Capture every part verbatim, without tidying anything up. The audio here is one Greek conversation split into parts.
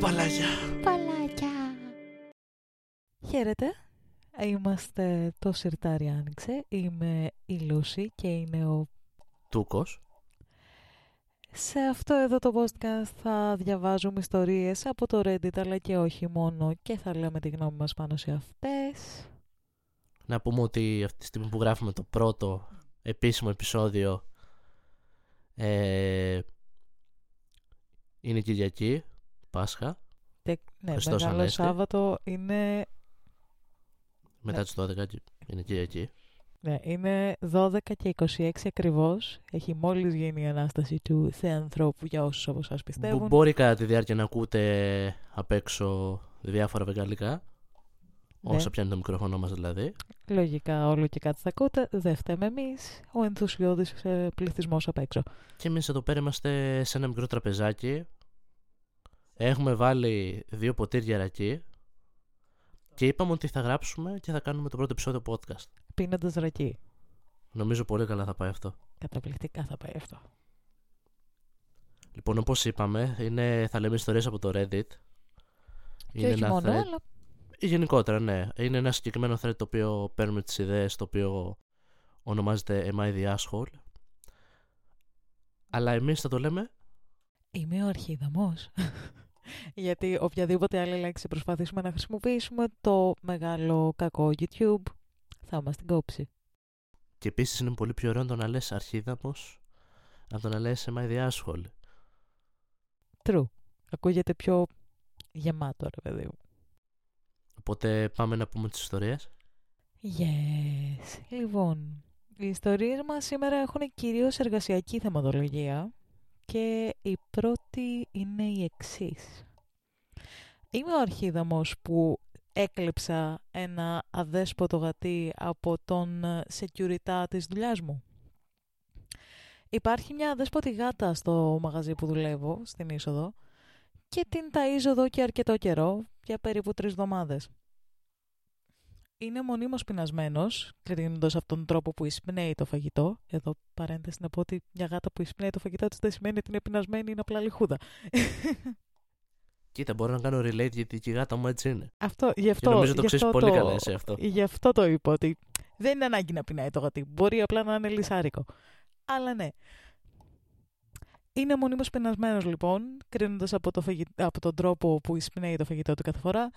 παλάκια. Παλάκια. Χαίρετε. Είμαστε το Συρτάρι Άνοιξε. Είμαι η Λούση και είναι ο Τούκος. Σε αυτό εδώ το podcast θα διαβάζουμε ιστορίες από το Reddit, αλλά και όχι μόνο, και θα λέμε τη γνώμη μας πάνω σε αυτές. Να πούμε ότι αυτή τη στιγμή που γράφουμε το πρώτο επίσημο επεισόδιο ε, είναι Κυριακή, Πάσχα. Τε, ναι, Χριστός Μεγάλο Ανέστη. Σάββατο είναι... Μετά ναι. τις δώδεκα είναι Κυριακή. Ναι, είναι δώδεκα και είκοσι έξι ακριβώς. Έχει μόλις γίνει η Ανάσταση του Θεανθρώπου για όσους όπως σας πιστεύουν. Που μπορεί κατά τη διάρκεια να ακούτε απ' έξω διάφορα βεγγαλικά. Ναι. Όσα πιάνει το μικρόφωνο μας δηλαδή. Λογικά όλο και κάτι θα ακούτε. Δεν φταίμε εμείς. Ο ενθουσιώδης πληθυσμός απ' έξω. Και εμείς εδώ πέρα είμαστε σε ένα μικρό τραπεζάκι. Έχουμε βάλει δύο ποτήρια ρακί. Και είπαμε ότι θα γράψουμε και θα κάνουμε το πρώτο επεισόδιο podcast. Πίνοντας ρακί. Νομίζω πολύ καλά θα πάει αυτό. Καταπληκτικά θα πάει αυτό. Λοιπόν, όπως είπαμε, είναι, θα λέμε ιστορίες από το Reddit. Και είναι όχι ένα μόνο, thread... αλλά... Γενικότερα, ναι. Είναι ένα συγκεκριμένο thread το οποίο παίρνουμε τις ιδέες, το οποίο ονομάζεται Am I the asshole. Αλλά εμείς θα το λέμε... Είμαι ο αρχίδαμος. Γιατί οποιαδήποτε άλλη λέξη προσπαθήσουμε να χρησιμοποιήσουμε, το μεγάλο κακό YouTube θα μας την κόψει. Και επίσης είναι πολύ πιο ωραίο το να λες αρχίδαμος από το να λες Am I the asshole. True. Ακούγεται πιο γεμάτο, ρε παιδί μου. Οπότε πάμε να πούμε τις ιστορίες. Yes. Λοιπόν, οι ιστορίες μας σήμερα έχουν κυρίως εργασιακή θεματολογία. Και η πρώτη είναι η εξής. Είμαι ο αρχίδαμος που έκλεψα ένα αδέσποτο γατί από τον security της δουλειάς μου. Υπάρχει μια αδέσποτη γάτα στο μαγαζί που δουλεύω, στην είσοδο, και την ταΐζω εδώ και αρκετό καιρό, για περίπου τρεις εβδομάδες. Είναι μονίμως πεινασμένος, κρίνοντας αυτόν τον τρόπο που εισπνέει το φαγητό. Εδώ παρένθεση να πω ότι μια γάτα που εισπνέει το φαγητό της δεν σημαίνει ότι είναι πεινασμένη, είναι απλά λιχούδα. Κοίτα, μπορώ να κάνω relate γιατί και η γάτα μου έτσι είναι. Αυτό, γι' αυτό, και νομίζω το ξέρεις πολύ το... καλά εσύ αυτό. Γι' αυτό το είπα, ότι δεν είναι ανάγκη να πεινάει το γατί. Μπορεί απλά να είναι λυσάρικο. Αλλά ναι. Είναι μονίμως πεινασμένος λοιπόν, κρίνοντας από, το φαγη... από τον τρόπο που εισπνέει το φαγητό του κάθε φορά.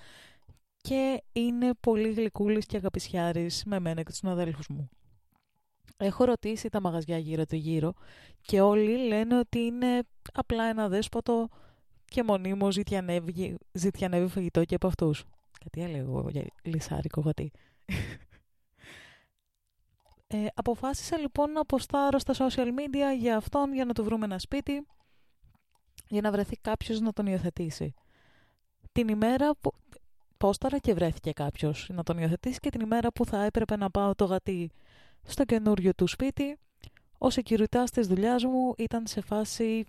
Και είναι πολύ γλυκούλης και αγαπησιάρης με μένα και τους συναδέλφους μου. Έχω ρωτήσει τα μαγαζιά γύρω του γύρω και όλοι λένε ότι είναι απλά ένα δέσποτο και μονίμως ζητιανεύει, ζητιανεύει φαγητό και από αυτούς. Κάτι άλλο εγώ για λυσάρικο γατί. ε, αποφάσισα λοιπόν να αποστάρω στα social media για αυτόν, για να του βρούμε ένα σπίτι, για να βρεθεί κάποιος να τον υιοθετήσει. Την ημέρα που... Πόσταρα και βρέθηκε κάποιος να τον υιοθετήσει και την ημέρα που θα έπρεπε να πάω το γατί στο καινούριο του σπίτι, ο σεκιουριτάς της δουλειάς μου ήταν σε φάση,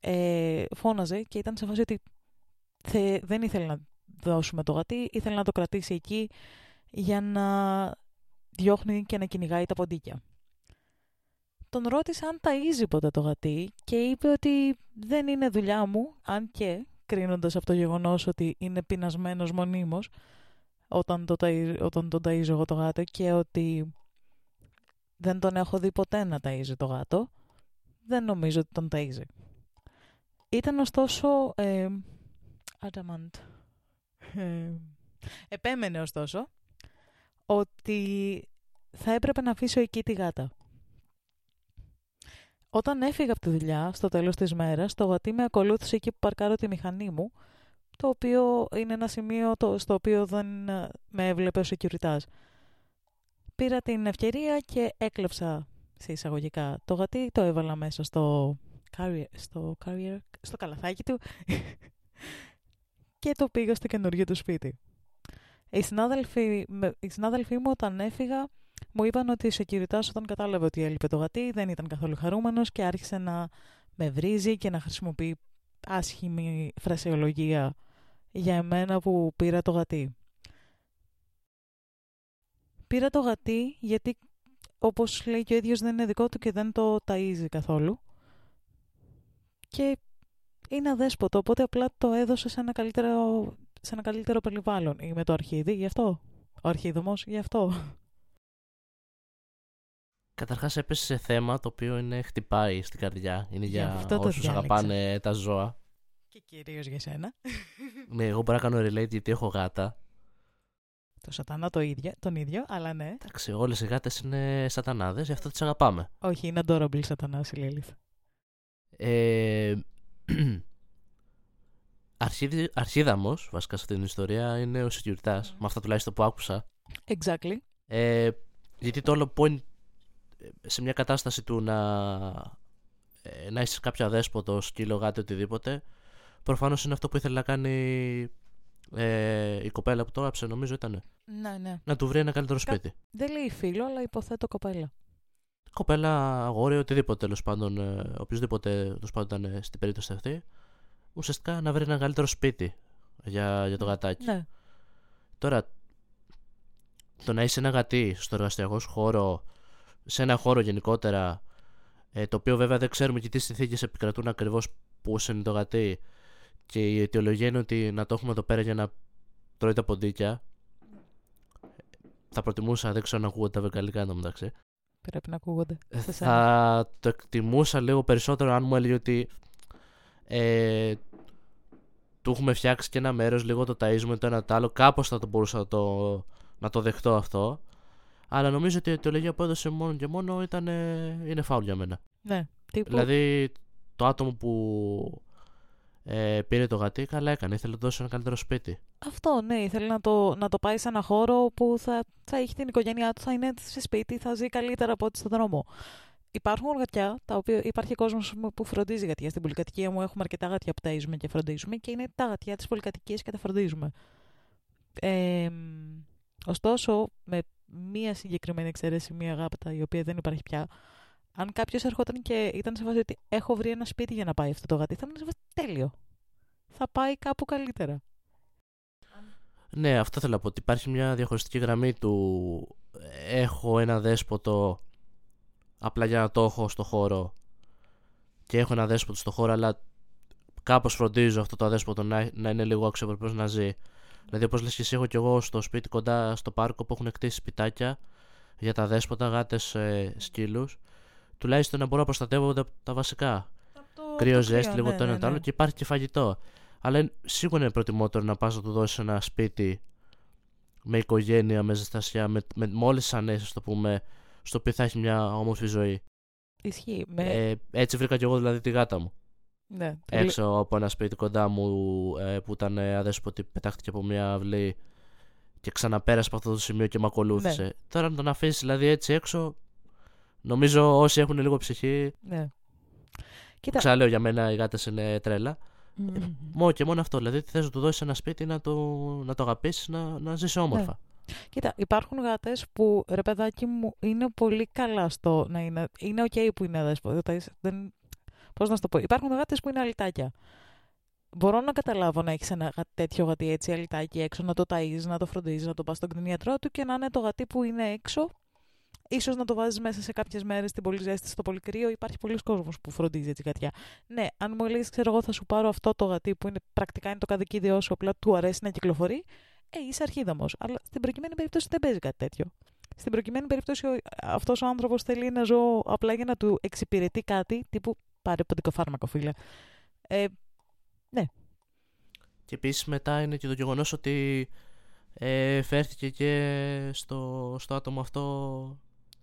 ε, φώναζε και ήταν σε φάση ότι θε, δεν ήθελε να δώσουμε το γατί, ήθελε να το κρατήσει εκεί για να διώχνει και να κυνηγάει τα ποντίκια. Τον ρώτησα αν ταΐζει ποτέ το γατί και είπε ότι δεν είναι δουλειά μου, αν και... κρίνοντας από το γεγονός ότι είναι πεινασμένος μονίμως όταν τον ταΐζω, όταν τον ταΐζω εγώ το γάτο και ότι δεν τον έχω δει ποτέ να ταΐζει το γάτο, δεν νομίζω ότι τον ταΐζει. Ήταν ωστόσο ε, adamant. Ε, επέμενε ωστόσο ότι θα έπρεπε να αφήσω εκεί τη γάτα. Όταν έφυγα από τη δουλειά, στο τέλος της μέρας, το γατί με ακολούθησε εκεί που παρκάρω τη μηχανή μου, το οποίο είναι ένα σημείο το, στο οποίο δεν με έβλεπε ο security's. Πήρα την ευκαιρία και έκλεψα, σε εισαγωγικά, το γατί, το έβαλα μέσα στο, carrier, στο, carrier, στο καλαθάκι του και το πήγα στο καινούριο του σπίτι. Οι συνάδελφοι, οι συνάδελφοί μου όταν έφυγα, μου είπαν ότι ο σεκιουριτάς όταν κατάλαβε ότι έλειπε το γατί δεν ήταν καθόλου χαρούμενος και άρχισε να με βρίζει και να χρησιμοποιεί άσχημη φρασεολογία για εμένα που πήρα το γατί. Πήρα το γατί γιατί, όπως λέει και ο ίδιος, δεν είναι δικό του και δεν το ταΐζει καθόλου. Και είναι αδέσποτο, οπότε απλά το έδωσε σε ένα καλύτερο, σε ένα καλύτερο περιβάλλον. Ή με το αρχίδι, γι' αυτό. Ο αρχίδωμος, γι' αυτό. Καταρχάς έπεσε σε θέμα το οποίο είναι χτυπάει στην καρδιά. Είναι για, για όσους αγαπάνε τα ζώα. Και κυρίως για σένα. Ναι, εγώ μπορώ να κάνω relate γιατί έχω γάτα. Το σατανά το ίδιο, τον ίδιο, αλλά ναι. Εντάξει, όλες οι γάτες είναι σατανάδες, γι' αυτό τις αγαπάμε. Όχι, είναι adorable σατανάς η Λίλιθ. Ε, αρχίδι, αρχίδαμος, βασικά σε αυτή την ιστορία, είναι ο Συρτάρι, mm. με αυτά τουλάχιστον που άκουσα. Exactly. Ε, γιατί το όλο point σε μια κατάσταση του να, να είσαι κάποιο αδέσποτο, σκύλο, γάτι, οτιδήποτε, προφανώς είναι αυτό που ήθελε να κάνει... Ε, η κοπέλα που το άψε, νομίζω ήταν. Ναι, ναι. Να του βρει ένα καλύτερο Κα... σπίτι. Δεν λέει φίλο, αλλά υποθέτω κοπέλα. Κοπέλα, αγόρι, οτιδήποτε τέλος πάντων. Οποιοδήποτε τέλος πάντων ήταν στην περίπτωση αυτή. Ουσιαστικά να βρει ένα καλύτερο σπίτι για, για το γατάκι. Ναι. Τώρα, το να είσαι ένα γατί στο εργασιακό χώρο, σε ένα χώρο γενικότερα, ε, το οποίο βέβαια δεν ξέρουμε και τι συνθήκες επικρατούν ακριβώς που είναι το γατί. Και η αιτιολογία είναι ότι να το έχουμε εδώ πέρα για να τρώει τα ποντίκια. Θα προτιμούσα, δεν ξέρω αν ακούγονται τα βεγγαλικά εδώ μεταξύ. Πρέπει να ακούγονται. Θα το εκτιμούσα λίγο περισσότερο αν μου έλεγε ότι ε, του έχουμε φτιάξει και ένα μέρος, λίγο το ταΐζουμε το ένα το άλλο. Κάπως θα το μπορούσα να το, να το δεχτώ αυτό. Αλλά νομίζω ότι η αιτιολογία που έδωσε μόνο και μόνο ήταν, ε, είναι φάουλ για μένα. Ναι, τύπου... Δηλαδή το άτομο που... Ε, πήρε το γατί, καλά έκανε. Ήθελε να δώσει ένα καλύτερο σπίτι. Αυτό, ναι. Ήθελε να το, να το πάει σε ένα χώρο που θα, θα έχει την οικογένειά του, θα είναι σε σπίτι, θα ζει καλύτερα από ό,τι στον δρόμο. Υπάρχουν γατιά, τα οποία υπάρχει κόσμος που φροντίζει γατιά. Στην πολυκατοικία μου έχουμε αρκετά γατιά που ταΐζουμε και φροντίζουμε και είναι τα γατιά της πολυκατοικίας και τα φροντίζουμε. Ε, ωστόσο, με μία συγκεκριμένη εξαίρεση, μία γάπτα η οποία δεν υπάρχει πια. Αν κάποιος ερχόταν και ήταν σε βάση ότι έχω βρει ένα σπίτι για να πάει αυτό το γατί, θα είναι σε βάση τέλειο. Θα πάει κάπου καλύτερα. Ναι, αυτό θέλω να πω. Ότι υπάρχει μια διαχωριστική γραμμή του έχω ένα δέσποτο απλά για να το έχω στο χώρο και έχω ένα δέσποτο στο χώρο, αλλά κάπως φροντίζω αυτό το αδέσποτο να, να είναι λίγο αξιοπρεπές να ζει. Δηλαδή, όπως λες και εσύ, έχω και εγώ στο σπίτι κοντά στο πάρκο που έχουν κτίσει σπιτάκια για τα δέσποτα, γάτες, ε, σκύλους. Τουλάχιστον να μπορώ να προστατεύονται από τα βασικά. Το... Κρύο, ζέστη, ναι, λίγο το ένα ναι, το άλλο ναι. Και υπάρχει και φαγητό. Αλλά σίγουρα είναι προτιμότερο να πας να του δώσεις ένα σπίτι με οικογένεια, με ζεστασιά, με, με, με όλες τις ανέσεις, το πούμε, στο οποίο θα έχει μια όμορφη ζωή. Ισχύει. Με... Ε, έτσι βρήκα κι εγώ δηλαδή τη γάτα μου. Ναι. Έξω από ένα σπίτι κοντά μου ε, που ήταν ε, αδέσποτη, πετάχτηκε από μια αυλή και ξαναπέρασε από αυτό το σημείο και με ακολούθησε. Ναι. Τώρα να τον αφήσεις δηλαδή έτσι έξω. Νομίζω όσοι έχουν λίγο ψυχή. Ναι. Κοίτα... Ξαλέω για μένα οι γάτες είναι τρέλα. Mm-hmm. Μόνο και μόνο αυτό. Δηλαδή θες να του δώσεις ένα σπίτι, να το, να το αγαπήσεις, να, να ζεις όμορφα. Ναι. Κοίτα, υπάρχουν γάτες που ρε παιδάκι μου είναι πολύ καλά στο να είναι. Είναι ok που είναι αδέσποτα. Δεν... Πώς να σου το πω. Υπάρχουν γάτες που είναι αλυτάκια. Μπορώ να καταλάβω να έχεις ένα τέτοιο γατί έτσι αλυτάκι έξω, να το ταΐζεις, να το φροντίζεις, να το πας στον κτηνίατρό του και να είναι το γατί που είναι έξω. Ίσως να το βάζεις μέσα σε κάποιες μέρες στην πολύ ζέστη, στο πολύ κρύο. Υπάρχει πολλοί κόσμος που φροντίζει έτσι γατιά. Ναι, αν μου έλεγες, ξέρω εγώ, θα σου πάρω αυτό το γατί που είναι, πρακτικά είναι το καδικίδιό σου, απλά του αρέσει να κυκλοφορεί, ε, είσαι αρχίδαμος. Αλλά στην προκειμένη περίπτωση δεν παίζει κάτι τέτοιο. Στην προκειμένη περίπτωση αυτός ο άνθρωπος θέλει ένα ζώο απλά για να του εξυπηρετεί κάτι, τύπου πάρε ποντικό φάρμακο, φίλε. Ε, ναι. Και επίσης μετά είναι και το γεγονός ότι ε, φέρθηκε και στο, στο άτομο αυτό.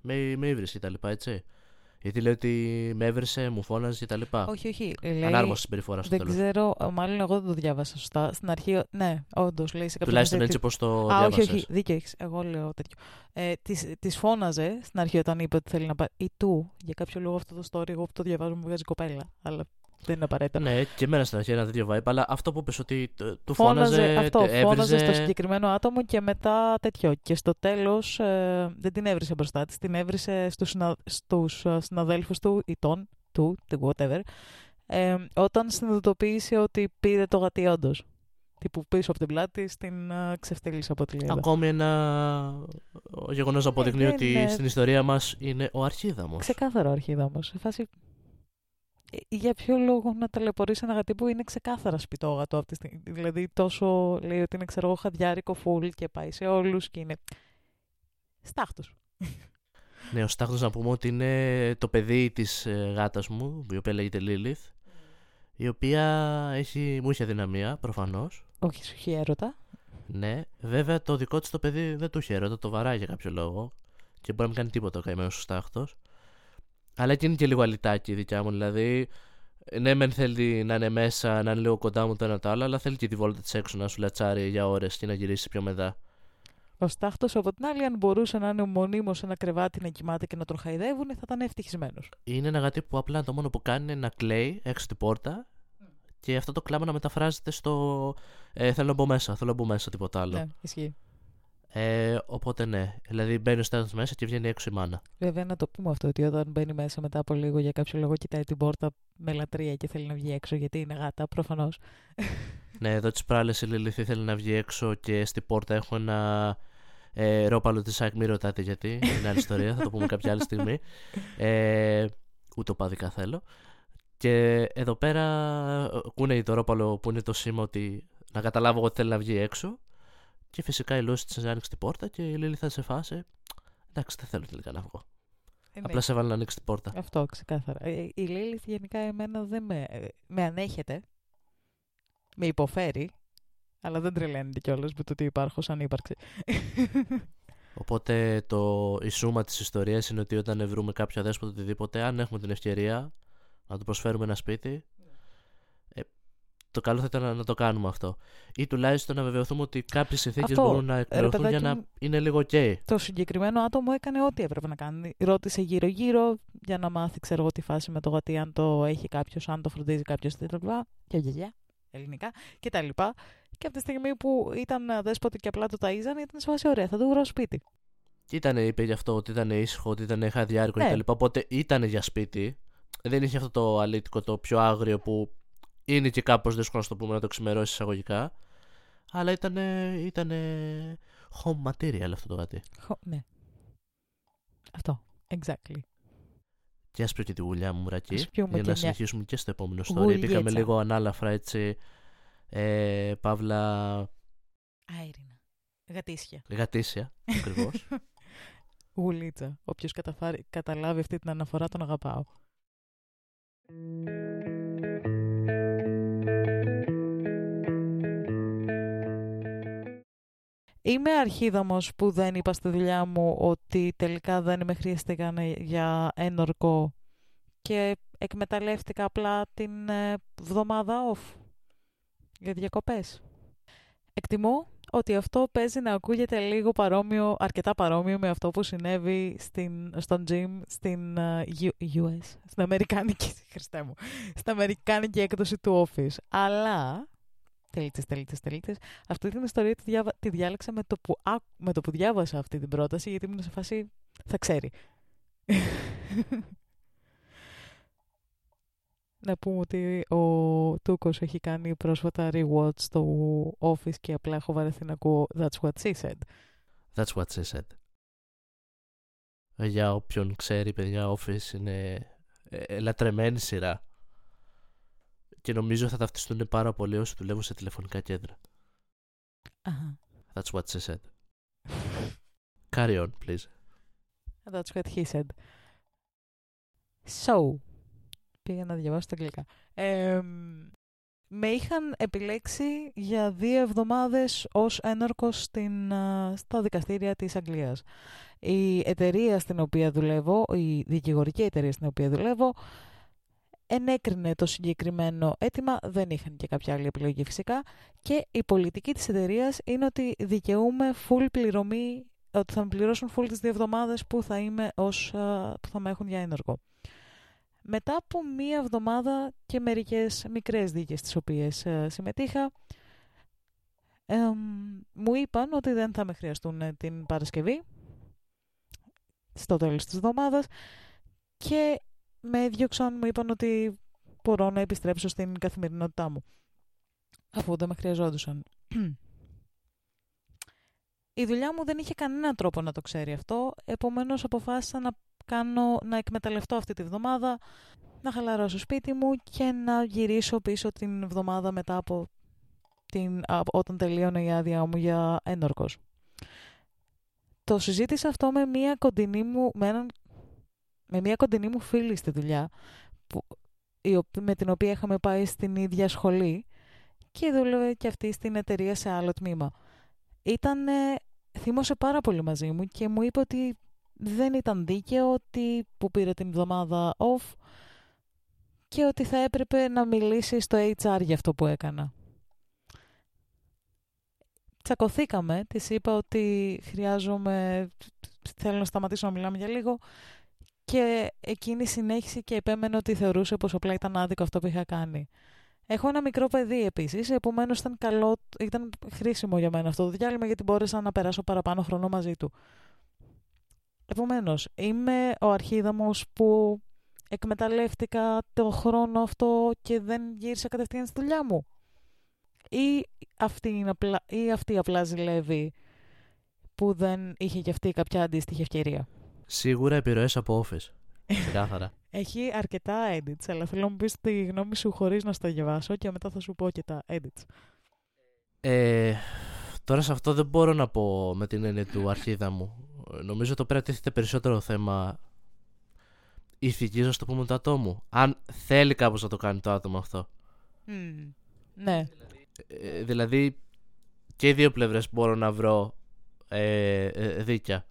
Με, με ύβρισε και τα λοιπά, έτσι. Γιατί λέει ότι με έβρισε, μου φώναζε και τα λοιπά. Όχι, όχι. Ανάρμοση συμπεριφορά στο τέλος. Δεν τέλος. Ξέρω, μάλλον εγώ δεν το διάβασα σωστά. Στην αρχή, ναι, όντως λέει σε κάποια. Τουλάχιστον τέτοιο... έτσι πως το διάβασα. Όχι, όχι, δίκαιο έχεις. Εγώ λέω τέτοιο. Ε, της, της φώναζε στην αρχή όταν είπε ότι θέλει να πάει. Ή του, για κάποιο λόγο αυτό το story, εγώ που το διαβάζω μου βγάζει κοπέλα. Αλλά δεν είναι απαραίτητα. Ναι, και εμένα στην αρχή ένα τέτοιο vibe. Αλλά αυτό που είπες ότι του φώναζε. φώναζε αυτό, έβριζε... φώναζε στο συγκεκριμένο άτομο και μετά τέτοιο. Και στο τέλος ε, δεν την έβρισε μπροστά της, την έβρισε στους, συνα... στους συναδέλφους του ή τον, του, whatever, ε, όταν συνειδητοποίησε ότι πήρε το γατί όντως. Τύπου πίσω από την πλάτη, την uh, ξεφτύλισε από τη λίδα. Ακόμη ένα γεγονός αποδεικνύει ναι, ότι ναι. Στην ιστορία μας είναι ο αρχίδαμος. Ξεκάθαρο ο αρχίδαμος. Σε φάση. για ποιο λόγο να ταλαιπωρήσει ένα γατί που είναι ξεκάθαρα σπιτόγατο αυτή τη στιγμή. Δηλαδή, τόσο λέει ότι είναι, ξέρω εγώ, χαδιάρικο φουλ και πάει σε όλους και είναι. Στάχτος. Ναι, ο Στάχτος να πούμε ότι είναι το παιδί της γάτας μου, η οποία λέγεται Λίλιθ, η οποία έχει, μου είχε αδυναμία, προφανώς. Όχι, σου είχε έρωτα. Ναι, βέβαια το δικό της το παιδί δεν του είχε έρωτα, το βαράει για κάποιο λόγο και μπορεί να μην κάνει τίποτα ο καημένος ο Στάχτος. Αλλά και είναι και λίγο αλυτάκι η δικιά μου, δηλαδή. Ναι, μεν θέλει να είναι μέσα, να είναι λίγο κοντά μου το ένα το άλλο, αλλά θέλει και τη βόλτα της έξω να σου λατσάρει για ώρες και να γυρίσει πιο μετά. Ο Στάχτος από την άλλη, αν μπορούσε να είναι μονίμως σε ένα κρεβάτι να κοιμάται και να τον χαϊδεύουν, θα ήταν ευτυχισμένος. Είναι ένα γατί που απλά το μόνο που κάνει είναι να κλαίει έξω την πόρτα και αυτό το κλάμα να μεταφράζεται στο ε, θέλω να μπω μέσα, θέλω να μπω μέσα, τίποτα άλλο. Ναι, ισχύει. Ε, οπότε ναι, δηλαδή μπαίνει ο Στάχτος μέσα και βγαίνει έξω η μάνα. Βέβαια να το πούμε αυτό, ότι όταν μπαίνει μέσα μετά από λίγο για κάποιο λόγο κοιτάει την πόρτα με λατρεία και θέλει να βγει έξω γιατί είναι γάτα, προφανώς. Ναι, εδώ τις προάλλες η Λιλιθή θέλει να βγει έξω και στην πόρτα έχω ένα ε, ρόπαλο της ΣΑΚ, μην ρωτάτε γιατί, είναι άλλη ιστορία, θα το πούμε κάποια άλλη στιγμή. Ε, ούτε οπαδικά θέλω. Και εδώ πέρα κούνε το ρόπαλο που είναι το σήμα ότι να καταλάβω ότι θέλει να βγει έξω. Και φυσικά η Λούση της άνοιξε την πόρτα και η Λίλη θα σε φάσει. Εντάξει, δεν θέλω τελικά να βγω. Είναι. Απλά σε βάλω να ανοίξει την πόρτα. Αυτό, ξεκάθαρα. Η Λίλη γενικά εμένα δεν με, με ανέχεται. Με υποφέρει. Αλλά δεν τρελαίνεται κιόλας με το ότι υπάρχω σαν ύπαρξη. Οπότε το, η σούμα της ιστορίας είναι ότι όταν βρούμε κάποιο αδέσποτο οτιδήποτε, αν έχουμε την ευκαιρία να του προσφέρουμε ένα σπίτι. Το καλό θα ήταν να, να το κάνουμε αυτό. Ή τουλάχιστον να βεβαιωθούμε ότι κάποιες συνθήκες μπορούν να εκπληρωθούν για να είναι λίγο ok. Το συγκεκριμένο άτομο έκανε ό,τι έπρεπε να κάνει. Ρώτησε γύρω-γύρω για να μάθει, ξέρω εγώ, τη φάση με το γατί, αν το έχει κάποιος, αν το φροντίζει κάποιος κτλ. Και γελιά, ελληνικά κτλ. Και από τη στιγμή που ήταν αδέσποτη και απλά το ταΐζαν, ήταν σε φάση ωραία, θα του βρω σπίτι. Και ήταν, είπε γι' αυτό ότι ήταν ήσυχο, ότι ήταν χαδιάρικο ναι. κτλ. Οπότε ήταν για σπίτι. Δεν είχε αυτό το αλήτικο, το πιο άγριο που. Είναι και κάπως δύσκολο να το πούμε, να το ξημερώσει εισαγωγικά. Αλλά ήταν. Ήτανε home material αυτό το γατί. Ho, ναι. Αυτό. Exactly. Και ας πιω και τη γουλιά μου, Ρακή. Για να μια... συνεχίσουμε και στο επόμενο story. Πήγαμε λίγο ανάλαφρα έτσι. Ε, Παύλα. Άιρινα. Γατήσια. Γατήσια, ακριβώς. Γουλίτσα. Όποιος καταφάρει, καταλάβει αυτή την αναφορά, τον αγαπάω. Είμαι αρχίδαμος που δεν είπα στη δουλειά μου ότι τελικά δεν με χρήστηκαν για ένορκο και εκμεταλλεύτηκα απλά την βδομάδα off για διακοπές. Εκτιμώ ότι αυτό παίζει να ακούγεται λίγο παρόμοιο, αρκετά παρόμοιο με αυτό που συνέβη στην, στον gym στην U S, στην αμερικάνικη, Χριστέ μου, στην αμερικάνικη έκδοση του Office, αλλά... Τελίτσες, τελίτσες, τελίτσες. Αυτή την ιστορία τη, διάβα... τη διάλεξα με το, που... με το που διάβασα αυτή την πρόταση, γιατί ήμουν σε φάση θα ξέρει. Να πούμε ότι ο Τούκος έχει κάνει πρόσφατα rewatch στο Office και απλά έχω βαρεθεί να ακούω That's what she said. That's what she said. Για όποιον ξέρει, παιδιά, Office είναι λατρεμένη σειρά. Και νομίζω θα ταυτιστούν πάρα πολύ όσοι δουλεύουν σε τηλεφωνικά κέντρα. Uh-huh. That's what she said. Carry on, please. That's what he said. So, πήγα να διαβάσω τα αγγλικά. Ε, με είχαν επιλέξει για δύο εβδομάδες ως ένορκος στην, στα δικαστήρια της Αγγλίας. Η εταιρεία στην οποία δουλεύω, η δικηγορική εταιρεία στην οποία δουλεύω, ενέκρινε το συγκεκριμένο αίτημα, δεν είχαν και κάποια άλλη επιλογή φυσικά και η πολιτική της εταιρείας είναι ότι δικαιούμαι full πληρωμή, ότι θα με πληρώσουν full τις δύο εβδομάδες που θα, είμαι ως, που θα με έχουν για ένεργο. Μετά από μία εβδομάδα και μερικές μικρές δίκες στις οποίες συμμετείχα, εμ, μου είπαν ότι δεν θα με χρειαστούν την Παρασκευή, στο τέλος της εβδομάδας και με έδιωξαν, μου είπαν ότι μπορώ να επιστρέψω στην καθημερινότητά μου, αφού δεν με χρειαζόντουσαν. Η δουλειά μου δεν είχε κανένα τρόπο να το ξέρει αυτό, επομένως αποφάσισα να, κάνω, να εκμεταλλευτώ αυτή τη βδομάδα να χαλαρώσω σπίτι μου και να γυρίσω πίσω την εβδομάδα μετά από την, από, όταν τελείωνε η άδειά μου για ένορκος. Το συζήτησα αυτό με μία κοντινή μου, με έναν, με μία κοντινή μου φίλη στη δουλειά, που, με την οποία είχαμε πάει στην ίδια σχολή και δούλευε και αυτή στην εταιρεία σε άλλο τμήμα. Ήταν, θύμωσε πάρα πολύ μαζί μου και μου είπε ότι δεν ήταν δίκαιο ότι που πήρε την εβδομάδα off και ότι θα έπρεπε να μιλήσει στο έιτς αρ για αυτό που έκανα. Τσακωθήκαμε, της είπα ότι χρειάζομαι, θέλω να σταματήσω να μιλάμε για λίγο και εκείνη συνέχισε και επέμενε ότι θεωρούσε πως απλά ήταν άδικο αυτό που είχα κάνει. Έχω ένα μικρό παιδί επίσης, επομένως ήταν, καλό, ήταν χρήσιμο για μένα αυτό το διάλειμμα γιατί μπόρεσα να περάσω παραπάνω χρόνο μαζί του. Επομένως, είμαι ο αρχίδαμος που εκμεταλλεύτηκα το χρόνο αυτό και δεν γύρισα κατευθείαν στη δουλειά μου. Ή αυτή, απλά, ή αυτή απλά ζηλεύει που δεν είχε και αυτή κάποια αντίστοιχη ευκαιρία. Σίγουρα επιρροές από Office. Ξεκάθαρα. Έχει αρκετά edits, αλλά θέλω να μου πεις τη γνώμη σου χωρίς να στα διαβάσω και μετά θα σου πω και τα edits. Ε, τώρα σε αυτό δεν μπορώ να πω με την έννοια του αρχίδα μου. Νομίζω το πέρα τίθεται περισσότερο θέμα ηθικής, ας το πούμε, του ατόμου. Αν θέλει κάπως να το κάνει το άτομο αυτό. Mm, ναι. Ε, δηλαδή και οι δύο πλευρές μπορώ να βρω ε, ε, δίκαια.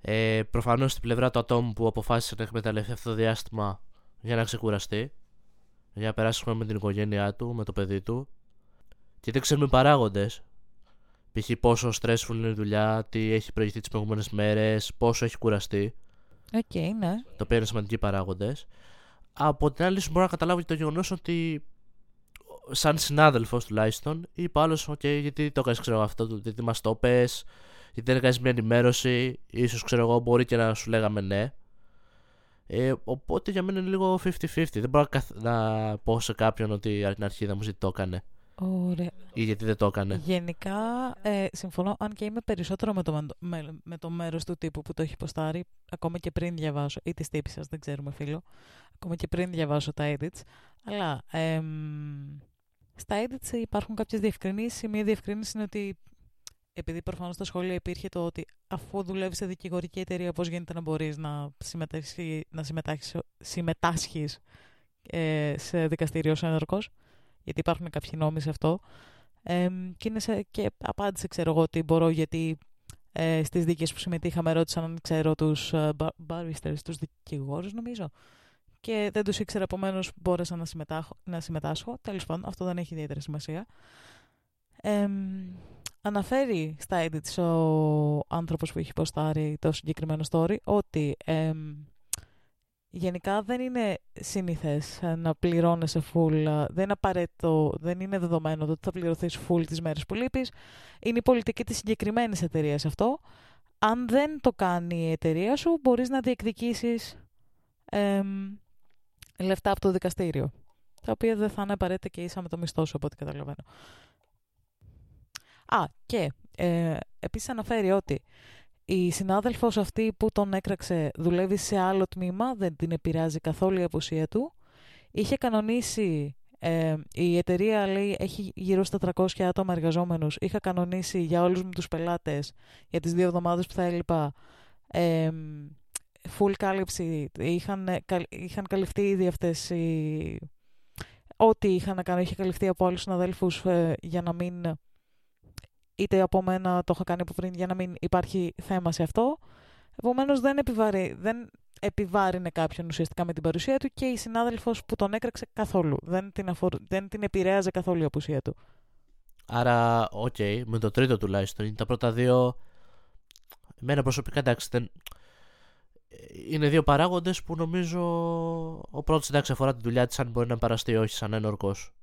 Ε, προφανώς στην πλευρά του ατόμου που αποφάσισε να εκμεταλλευτεί αυτό το διάστημα για να ξεκουραστεί, για να περάσει με την οικογένειά του, με το παιδί του. Και δεν ξέρουμε παράγοντες. Π.χ. πόσο stressful είναι η δουλειά, τι έχει προηγηθεί τις προηγούμενες μέρες, πόσο έχει κουραστεί. Okay, ναι. Το οποίο είναι σημαντικοί παράγοντες. Από την άλλη, μπορώ να καταλάβω και το γεγονός ότι, σαν συνάδελφος τουλάχιστον, είπα άλλος: OK, γιατί το έκανες, ξέρω αυτό, γιατί μας το πες, γιατί δεν έκανες μια ενημέρωση, ίσως ξέρω εγώ, μπορεί και να σου λέγαμε ναι. Ε, οπότε για μένα είναι λίγο πενήντα πενήντα. Δεν μπορώ να πω σε κάποιον ότι την αρχίδα μου γιατί το έκανε. Ωραία. Ή γιατί δεν το έκανε. Γενικά, ε, συμφωνώ, αν και είμαι περισσότερο με το, με, με το μέρος του τύπου που το έχει ποστάρει, ακόμα και πριν διαβάσω, ή της τύπης σας, δεν ξέρουμε φίλο, ακόμα και πριν διαβάσω τα edits, αλλά ε, ε, στα edits υπάρχουν κάποιες διευκρινήσεις. Η μία διευκρινήση είναι ότι, επειδή προφανώς στα σχόλια υπήρχε το ότι αφού δουλεύεις σε δικηγορική εταιρεία, πώς γίνεται να μπορείς να, να συμμετάσχεις ε, σε δικαστήριο ως ένορκος. Γιατί υπάρχουν κάποιοι νόμοι σε αυτό. Ε, και, είναι σε, και απάντησε, ξέρω εγώ, ότι μπορώ, γιατί ε, στις δίκες που συμμετείχα με ρώτησαν αν ξέρω τους ε, barristers, τους δικηγόρους, νομίζω. Και δεν τους ήξερα, επομένως μπόρεσα να, να συμμετάσχω. Τέλος πάντων, αυτό δεν έχει ιδιαίτερη σημασία. Ε, αναφέρει στα edits ο άνθρωπος που έχει ποστάρει το συγκεκριμένο story ότι Ε, γενικά δεν είναι συνήθες να πληρώνεσαι full, δεν είναι απαραίτητο, δεν είναι δεδομένο ότι θα πληρωθείς full τις μέρες που λείπεις. Είναι η πολιτική της συγκεκριμένης εταιρείας αυτό. Αν δεν το κάνει η εταιρεία σου, μπορείς να διεκδικήσεις εμ, λεφτά από το δικαστήριο, τα οποία δεν θα είναι απαραίτητα και ίσα με το μισθό σου, από ό,τι καταλαβαίνω. Α, και ε, επίσης αναφέρει ότι η συνάδελφος αυτή που τον έκραξε δουλεύει σε άλλο τμήμα, δεν την επηρεάζει καθόλου η απουσία του. Είχε κανονίσει, ε, η εταιρεία λέει έχει γύρω στα τριακόσια άτομα εργαζόμενους, είχα κανονίσει για όλους μου τους πελάτες για τις δύο εβδομάδες που θα έλειπα ε, full κάλυψη, είχαν, είχαν καλυφθεί ήδη αυτές οι, ό,τι είχα να κάνω είχε καλυφθεί από άλλους συναδέλφους ε, για να μην, είτε από μένα το είχα κάνει από πριν για να μην υπάρχει θέμα σε αυτό. Επομένως δεν, επιβαρύ, δεν επιβάρυνε κάποιον ουσιαστικά με την παρουσία του και η συνάδελφος που τον έκραξε καθόλου. Δεν την, αφορ... δεν την επηρέαζε καθόλου η απουσία του. Άρα, οκ, okay, με το τρίτο τουλάχιστον. Τα πρώτα δύο, εμένα προσωπικά, εντάξει, δεν, είναι δύο παράγοντες που νομίζω ο πρώτος, εντάξει, αφορά τη δουλειά της, αν μπορεί να παραστεί ή όχι σαν ένορκος.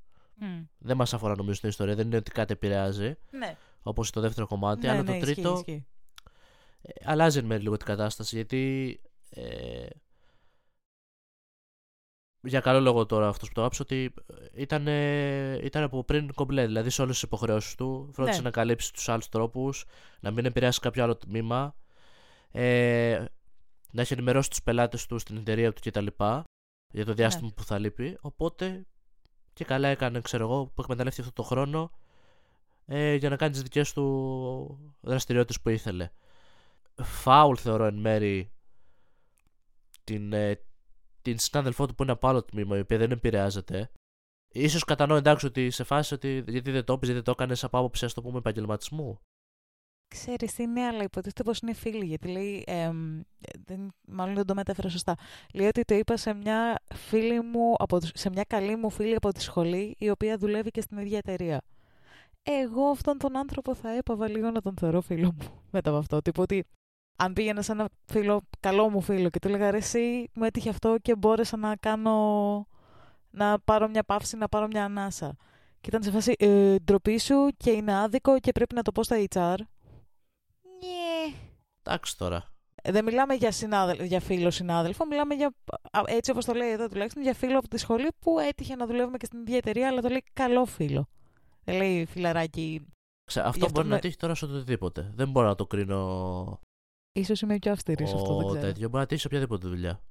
Mm. Δεν μας αφορά νομίζω την ιστορία, δεν είναι ότι κάτι επηρεάζει. Ναι. Όπως το δεύτερο κομμάτι, ναι, αλλά ναι, το τρίτο ισχύει, ισχύει. Ε, αλλάζει εν μέρει λίγο την κατάσταση, γιατί ε, για καλό λόγο τώρα αυτός που το άψε, ότι ήταν, ε, ήταν από πριν κομπλέ, δηλαδή σε όλες τις υποχρεώσεις του, φρόντισε, ναι, να καλύψει τους άλλους τρόπους, να μην επηρεάσει κάποιο άλλο τμήμα, ε, να έχει ενημερώσει τους πελάτες του στην εταιρεία του κτλ. για το διάστημα yeah. που θα λείπει. Οπότε και καλά έκανε, ξέρω εγώ, που εκμεταλλεύτηκε αυτό το χρόνο ε, για να κάνει τις δικές του δραστηριότητες που ήθελε. Φάουλ θεωρώ εν μέρη την, ε, την συνάδελφό του που είναι από άλλο τμήμα, η οποία δεν επηρεάζεται. Ίσως κατανοώ, εντάξει, ότι σε φάση ότι γιατί δεν το έπαιζε, δεν το έκανε από άποψη, ας το πούμε, επαγγελματισμού. Ξέρεις τι, ναι, αλλά υποτίθεται πως είναι φίλη, γιατί λέει, ε, δεν, μάλλον δεν το μετέφερα σωστά, λέει ότι το είπα σε μια, φίλη μου από, σε μια καλή μου φίλη από τη σχολή, η οποία δουλεύει και στην ίδια εταιρεία. Εγώ αυτόν τον άνθρωπο θα έπαβα λίγο να τον θεωρώ φίλο μου μετά από αυτό. Τύπο ότι αν πήγαινα σε ένα φίλο, καλό μου φίλο, και του έλεγα ρε εσύ μου έτυχε αυτό και μπόρεσα να κάνω, να πάρω μια παύση, να πάρω μια ανάσα. Και ήταν σε φάση ε, ντροπή σου και είναι άδικο και πρέπει να το πω στα έιτς αρ. Ναι. Εντάξει τώρα. Δεν μιλάμε για, συνάδελ... για φίλο συνάδελφο, μιλάμε για, έτσι όπως το λέει εδώ τουλάχιστον, για φίλο από τη σχολή που έτυχε να δουλεύουμε και στην ίδια εταιρεία, αλλά το λέει καλό φίλο. Δεν λέει φιλαράκι. Ξέ, αυτό, αυτό μπορεί με... να τύχει τώρα σε οτιδήποτε. Δεν μπορώ να το κρίνω. Ίσως είμαι πιο αυστηρή σε αυτό, δεν ξέρω. Τέτοιο μπορεί να τύχει σε οποιαδήποτε δουλειά.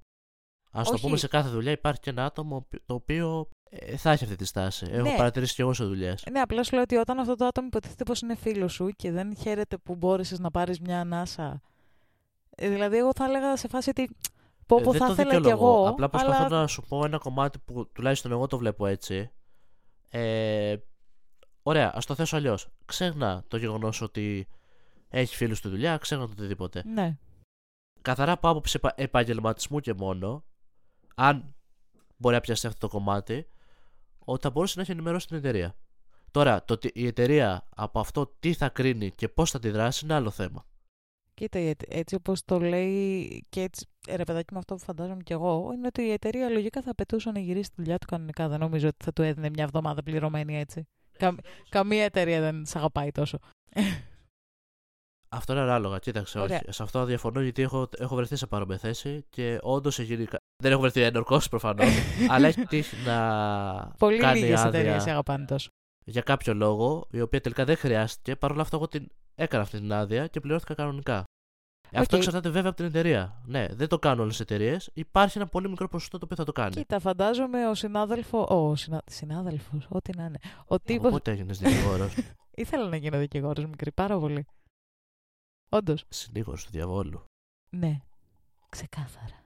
Ας το πούμε, σε κάθε δουλειά υπάρχει και ένα άτομο το οποίο ε, θα έχει αυτή τη στάση. Έχω ναι. παρατηρήσει και εγώ σε δουλειές. Ναι, απλά σου λέω ότι όταν αυτό το άτομο υποτίθεται πως είναι φίλο σου και δεν χαίρεται που μπόρεσες να πάρεις μια ανάσα. Ε, δηλαδή, εγώ θα έλεγα σε φάση ότι. Πω, πω, ε, θα ήθελα κι εγώ. Απλά προσπαθώ αλλά... να σου πω ένα κομμάτι που τουλάχιστον εγώ το βλέπω έτσι. Ε, ωραία, ας το θέσω αλλιώς. Ξέχνα το γεγονός ότι έχει φίλους στη δουλειά, ξέχνα το οτιδήποτε. Ναι. Καθαρά από άποψη επαγγελματισμού και μόνο. Αν μπορεί να πιαστεί αυτό το κομμάτι, ότι θα μπορούσε να έχει ενημερώσει την εταιρεία. Τώρα, το, η εταιρεία από αυτό τι θα κρίνει και πώς θα τη δράσει είναι άλλο θέμα. Κοίτα, έτσι όπως το λέει και έτσι, ρε παιδάκι με αυτό που φαντάζομαι κι εγώ, είναι ότι η εταιρεία λογικά θα απαιτούσε να γυρίσει τη δουλειά του κανονικά. Δεν νομίζω ότι θα του έδινε μια εβδομάδα πληρωμένη έτσι. Κα, καμία εταιρεία δεν σ' αγαπάει τόσο. Αυτό είναι ανάλογα, κοίταξε. Ωραία. Όχι. Σε αυτό διαφωνώ, γιατί έχω, έχω βρεθεί σε παρόμοια θέση και όντως έχει... Δεν έχω βρεθεί ενορκός προφανώς, αλλά έχει τύχει να πολύ κάνει άδεια. Πολύ λίγες εταιρείες αγαπάνε τόσο. Για κάποιο λόγο, η οποία τελικά δεν χρειάστηκε, παρόλα αυτό εγώ την έκανα αυτή την άδεια και πληρώθηκα κανονικά. Okay. Αυτό εξαρτάται βέβαια από την εταιρεία. Ναι, δεν το κάνουν όλες οι εταιρείες. Υπάρχει ένα πολύ μικρό ποσοστό το οποίο θα το κάνει. Κοίτα, φαντάζομαι ο συνάδελφο. Ο συνα... συνάδελφος, ό,τι να είναι. Ο τύπος... Πότε έγινες δικηγόρος? Ήθελα να γίνω δικηγόρος, μικρή, πάρα πολύ. Όντως. Συνήγορος του διαβόλου. Ναι, ξεκάθαρα.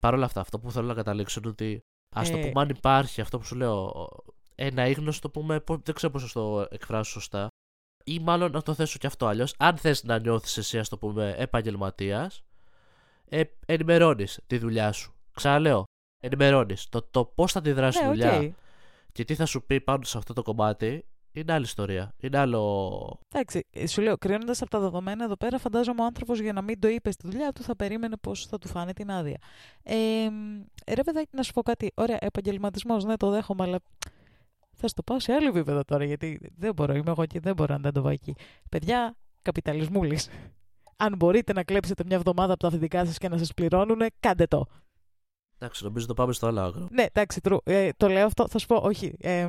Παρ' όλα αυτά, αυτό που θέλω να καταλήξω είναι ότι ας ε... το πούμε, αν υπάρχει αυτό που σου λέω, ένα ίγνωστο, το πούμε, δεν ξέρω πώς θα το εκφράσω σωστά. Ή μάλλον να το θέσω κι αυτό αλλιώς. Αν θες να νιώθεις εσύ, ας το πούμε, επαγγελματίας, ε, ενημερώνεις τη δουλειά σου. Ξαναλέω, ενημερώνεις. Το, το πώς θα τη δράσει η ναι, δουλειά okay. και τι θα σου πει πάνω σε αυτό το κομμάτι είναι άλλη ιστορία. Είναι άλλο. Εντάξει, σου λέω, κρίνοντας από τα δεδομένα εδώ πέρα, φαντάζομαι ο άνθρωπος για να μην το είπε στη δουλειά του θα περίμενε πώς θα του φάνε την άδεια. Ε, ρε παιδάκι, να σου πω κάτι. Ωραία, επαγγελματισμός, ναι, το δέχομαι, αλλά. Θα στο πάω σε άλλο επίπεδο τώρα, γιατί δεν μπορώ, είμαι εγώ και δεν μπορώ να τα εκεί. Παιδιά, καπιταλισμούλης. Αν μπορείτε να κλέψετε μια εβδομάδα από τα αφεντικά σας και να σας πληρώνουν, κάντε το. Εντάξει, νομίζω το πάμε στο άλλο άκρο. Ναι, εντάξει, ε, το λέω αυτό, θα σου πω, όχι. Ε,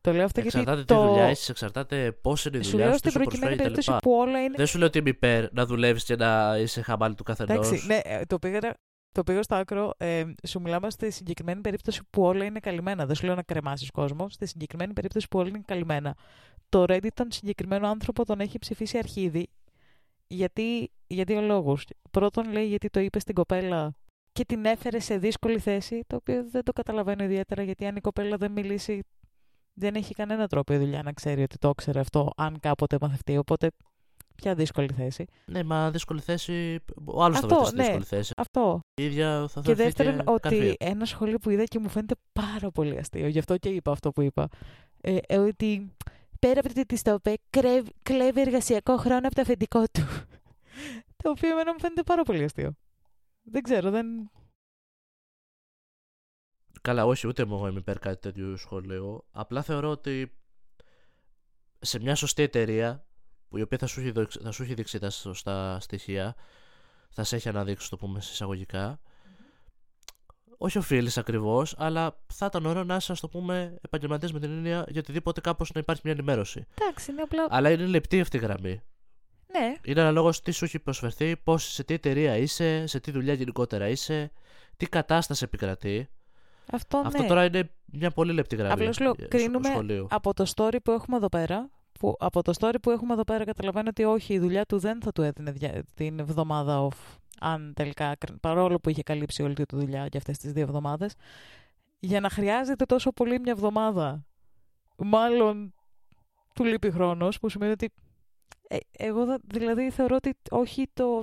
το λέω αυτό γιατί. Εξαρτάται το... τη δουλειά είσαι, εξαρτάται πώς είναι η δουλειά σου. Σου λέω στην προκειμένη περίπτωση που όλα είναι. Δεν σου λέω ότι είμαι υπέρ να δουλεύεις και να είσαι χαμάλι του καθενός. Εντάξει, ναι, το πήγα. Το πήγα στο άκρο, ε, σου μιλάμε στη συγκεκριμένη περίπτωση που όλα είναι καλυμμένα. Δεν σου λέω να κρεμάσεις κόσμο. Στη συγκεκριμένη περίπτωση που όλα είναι καλυμμένα. Το Reddit τον συγκεκριμένο άνθρωπο τον έχει ψηφίσει αρχίδι. Γιατί, για δύο λόγους. Πρώτον, λέει γιατί το είπε στην κοπέλα και την έφερε σε δύσκολη θέση, το οποίο δεν το καταλαβαίνω ιδιαίτερα, γιατί αν η κοπέλα δεν μιλήσει, δεν έχει κανένα τρόπο η δουλειά να ξέρει ότι το ήξερε αυτό, αν κάποτε μαθευτεί. Οπότε. Ποια δύσκολη θέση. Ναι, μα δύσκολη θέση. Ο άλλος θα βρεθεί στη δύσκολη θέση. Αυτό. Η ίδια θα και δεύτερον, και ότι καρφία. Ένα σχολείο που είδα και μου φαίνεται πάρα πολύ αστείο, γι' αυτό και είπα αυτό που είπα. Ε, ε, ότι πέρα από τη τιστόπε, κλέβει εργασιακό χρόνο από το αφεντικό του. Το οποίο εμένα μου φαίνεται πάρα πολύ αστείο. Δεν ξέρω, δεν. Καλά, όχι, ούτε εγώ είμαι υπέρ κάτι τέτοιου σχολείου. Απλά θεωρώ ότι σε μια σωστή εταιρεία, η οποία θα σου έχει, δοξ... θα σου έχει δείξει τα σωστά στοιχεία, θα σε έχει αναδείξει, το πούμε, εισαγωγικά. Mm-hmm. Όχι οφείλεις ακριβώς, αλλά θα ήταν ωραίο να είσαι, ας το πούμε, επαγγελματίας με την έννοια για οτιδήποτε κάπως να υπάρχει μια ενημέρωση. Εντάξει, είναι απλά. Αλλά είναι λεπτή αυτή η γραμμή. Ναι. Είναι αναλόγως τι σου έχει προσφερθεί, πώς, σε τι εταιρεία είσαι, σε τι δουλειά γενικότερα είσαι, τι κατάσταση επικρατεί. Αυτό, ναι. Αυτό τώρα είναι μια πολύ λεπτή γραμμή. Απλώς λέω, κρίνουμε σχολείου. από το story που έχουμε εδώ πέρα. Που, από το story που έχουμε εδώ πέρα καταλαβαίνω ότι όχι, η δουλειά του δεν θα του έδινε την εβδομάδα off. Αν τελικά, παρόλο που είχε καλύψει όλη του τη δουλειά για αυτές τις δύο εβδομάδες, για να χρειάζεται τόσο πολύ μια εβδομάδα, μάλλον του λείπει χρόνος, που σημαίνει ότι ε, εγώ θα, δηλαδή θεωρώ ότι όχι το...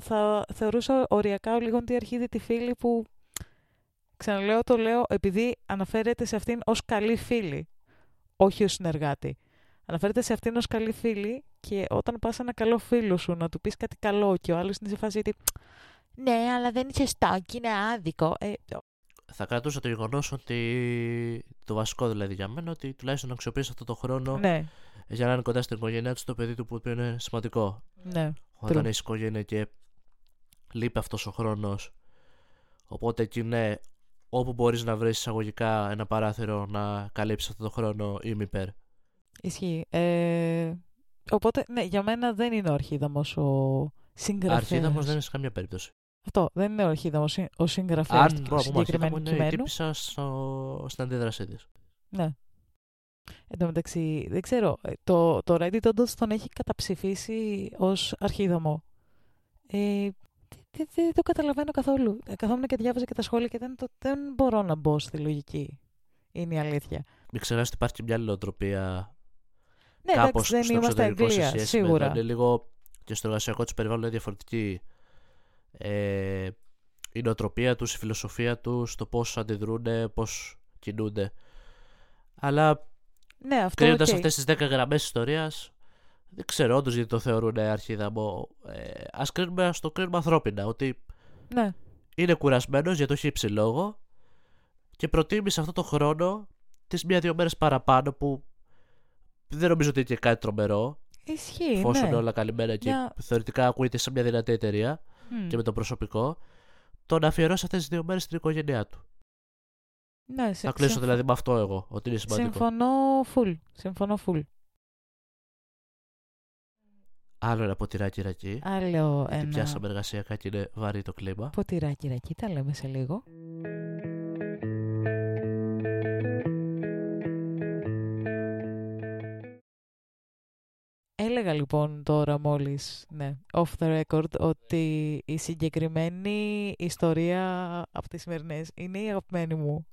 θα θεωρούσα οριακά ο Λιγόντυ Αρχίδη τη φίλη που, ξαναλέω το λέω, επειδή αναφέρεται σε αυτήν ως καλή φίλη, όχι ως συνεργάτη. Αναφέρεται σε αυτήν ως καλή φίλη και όταν πας ένα καλό φίλο σου να του πεις κάτι καλό και ο άλλος είναι σε φάση ότι ναι, αλλά δεν είσαι στόκι, είναι άδικο. Ε, θα κρατούσα το γεγονός ότι το βασικό δηλαδή για μένα ότι τουλάχιστον να αξιοποιήσει αυτό το χρόνο ναι. για να είναι κοντά στην οικογένειά του, το παιδί του που είναι σημαντικό. Ναι. Όταν έχεις οικογένεια και λείπει αυτός ο χρόνος. Οπότε εκεί ναι, όπου μπορείς να βρεις εισαγωγικά ένα παράθυρο να καλύψεις αυτό το χρόνο ή μήπερ. Ισχύει. Ε, οπότε, ναι, για μένα δεν είναι ο Αρχίδαμος ο συγγραφέας. Αρχίδαμος δεν είναι σε καμία περίπτωση. Αυτό, δεν είναι ο Αρχίδαμος ο συγγραφέας του συγκεκριμένου κειμένου. Είναι η τύπισσα στο... στην αντίδρασή της. Ναι. Εν τω μεταξύ, δεν ξέρω, το, το Reddit όντως τον έχει καταψηφίσει ως Αρχίδαμο. Ε, δεν δε, δε το καταλαβαίνω καθόλου. Καθόμουν και διάβαζα και τα σχόλια και δεν, το, δεν μπορώ να μπω στη λογική. Είναι η αλήθεια. Μην ξεχνάς ότι υπάρχει και μια αλληλοτροπία. Ναι, κάπως εντάξει, δεν είμαστε Αγγλία, σίγουρα. Με, είναι λίγο και στο εργασιακό τους περιβάλλον είναι διαφορετική ε, η νοοτροπία τους, η φιλοσοφία τους, το πώς αντιδρούνε, πώς κινούνται. Αλλά ναι, κρίνοντας okay. αυτές τις δέκα γραμμές ιστορίας, δεν ξέρω όντως γιατί το θεωρούν Αρχίδαμο. Ε, ας, κρίνουμε, ας το κρίνουμε ανθρώπινα, ότι ναι. είναι κουρασμένος για το χύψη λόγο και προτίμησε αυτό το χρόνο τις μία-δύο μέρες παραπάνω που δεν νομίζω ότι είναι και κάτι τρομερό. Ισχύει, εφόσον ναι. είναι όλα καλυμμένα και yeah. θεωρητικά ακούγεται σε μια δυνατή εταιρεία mm. και με το προσωπικό, το να αφιερώσει αυτές τις δύο μέρες στην οικογένειά του. Ναι, να κλείσω συμφ... δηλαδή με αυτό εγώ, ότι είναι σημαντικό. Συμφωνώ φουλ. Συμφωνώ φουλ. Άλλο ένα ποτηράκι ρακί. Άλλο ένα. Γιατί πιάσαμε εργασιακά και είναι βαρύ το κλίμα. Ποτηράκι ρακί, τα λέμε σε λίγο. Έλεγα λοιπόν τώρα μόλις, ναι, off the record, ότι η συγκεκριμένη ιστορία από τις σημερινές είναι η αγαπημένη μου.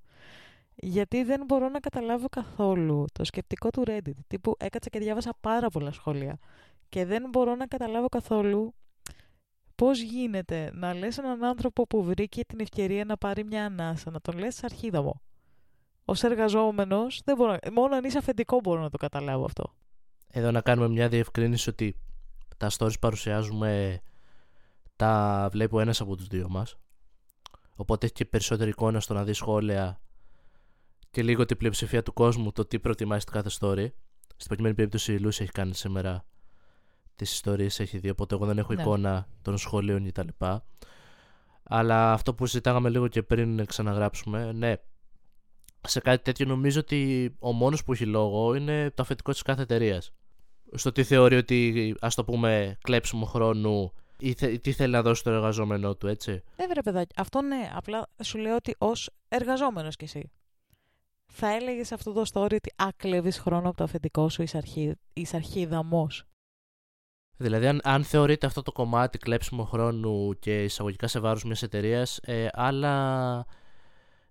Γιατί δεν μπορώ να καταλάβω καθόλου το σκεπτικό του Reddit, τύπου έκατσα και διάβασα πάρα πολλά σχόλια και δεν μπορώ να καταλάβω καθόλου πώς γίνεται να λες έναν άνθρωπο που βρήκε την ευκαιρία να πάρει μια ανάσα, να τον λες Αρχίδαμο. Ως εργαζόμενος, δεν μπορώ, μόνο αν είσαι αφεντικό μπορώ να το καταλάβω αυτό. Εδώ να κάνουμε μια διευκρίνηση ότι τα stories παρουσιάζουμε, τα βλέπει ο ένας από τους δύο μας. Οπότε έχει και περισσότερη εικόνα στο να δει σχόλια και λίγο την πλειοψηφία του κόσμου, το τι προτιμάει στο κάθε story. Στην προκειμένη περίπτωση η Λούση έχει κάνει σήμερα τις ιστορίες, έχει δει, οπότε εγώ δεν έχω ναι. εικόνα των σχολείων κτλ. Αλλά αυτό που συζητάγαμε λίγο και πριν ξαναγράψουμε, ναι. σε κάτι τέτοιο νομίζω ότι ο μόνος που έχει λόγο είναι το αφεντικό της κάθε εταιρείας. Στο τι θεωρεί ότι, ας το πούμε, κλέψιμο χρόνου ή θε, τι θέλει να δώσει το εργαζόμενό του, έτσι. Ναι, βρε παιδάκι. Αυτό ναι, απλά σου λέω ότι ως εργαζόμενος κι εσύ. Θα έλεγες αυτό το story ότι άκλεβεις χρόνο από το αφεντικό σου, είσαι, αρχί, είσαι αρχίδαμος. Δηλαδή, αν, αν θεωρείται αυτό το κομμάτι κλέψιμο χρόνου και εισαγωγικά σε βάρος μιας εταιρείας, ε, αλλά...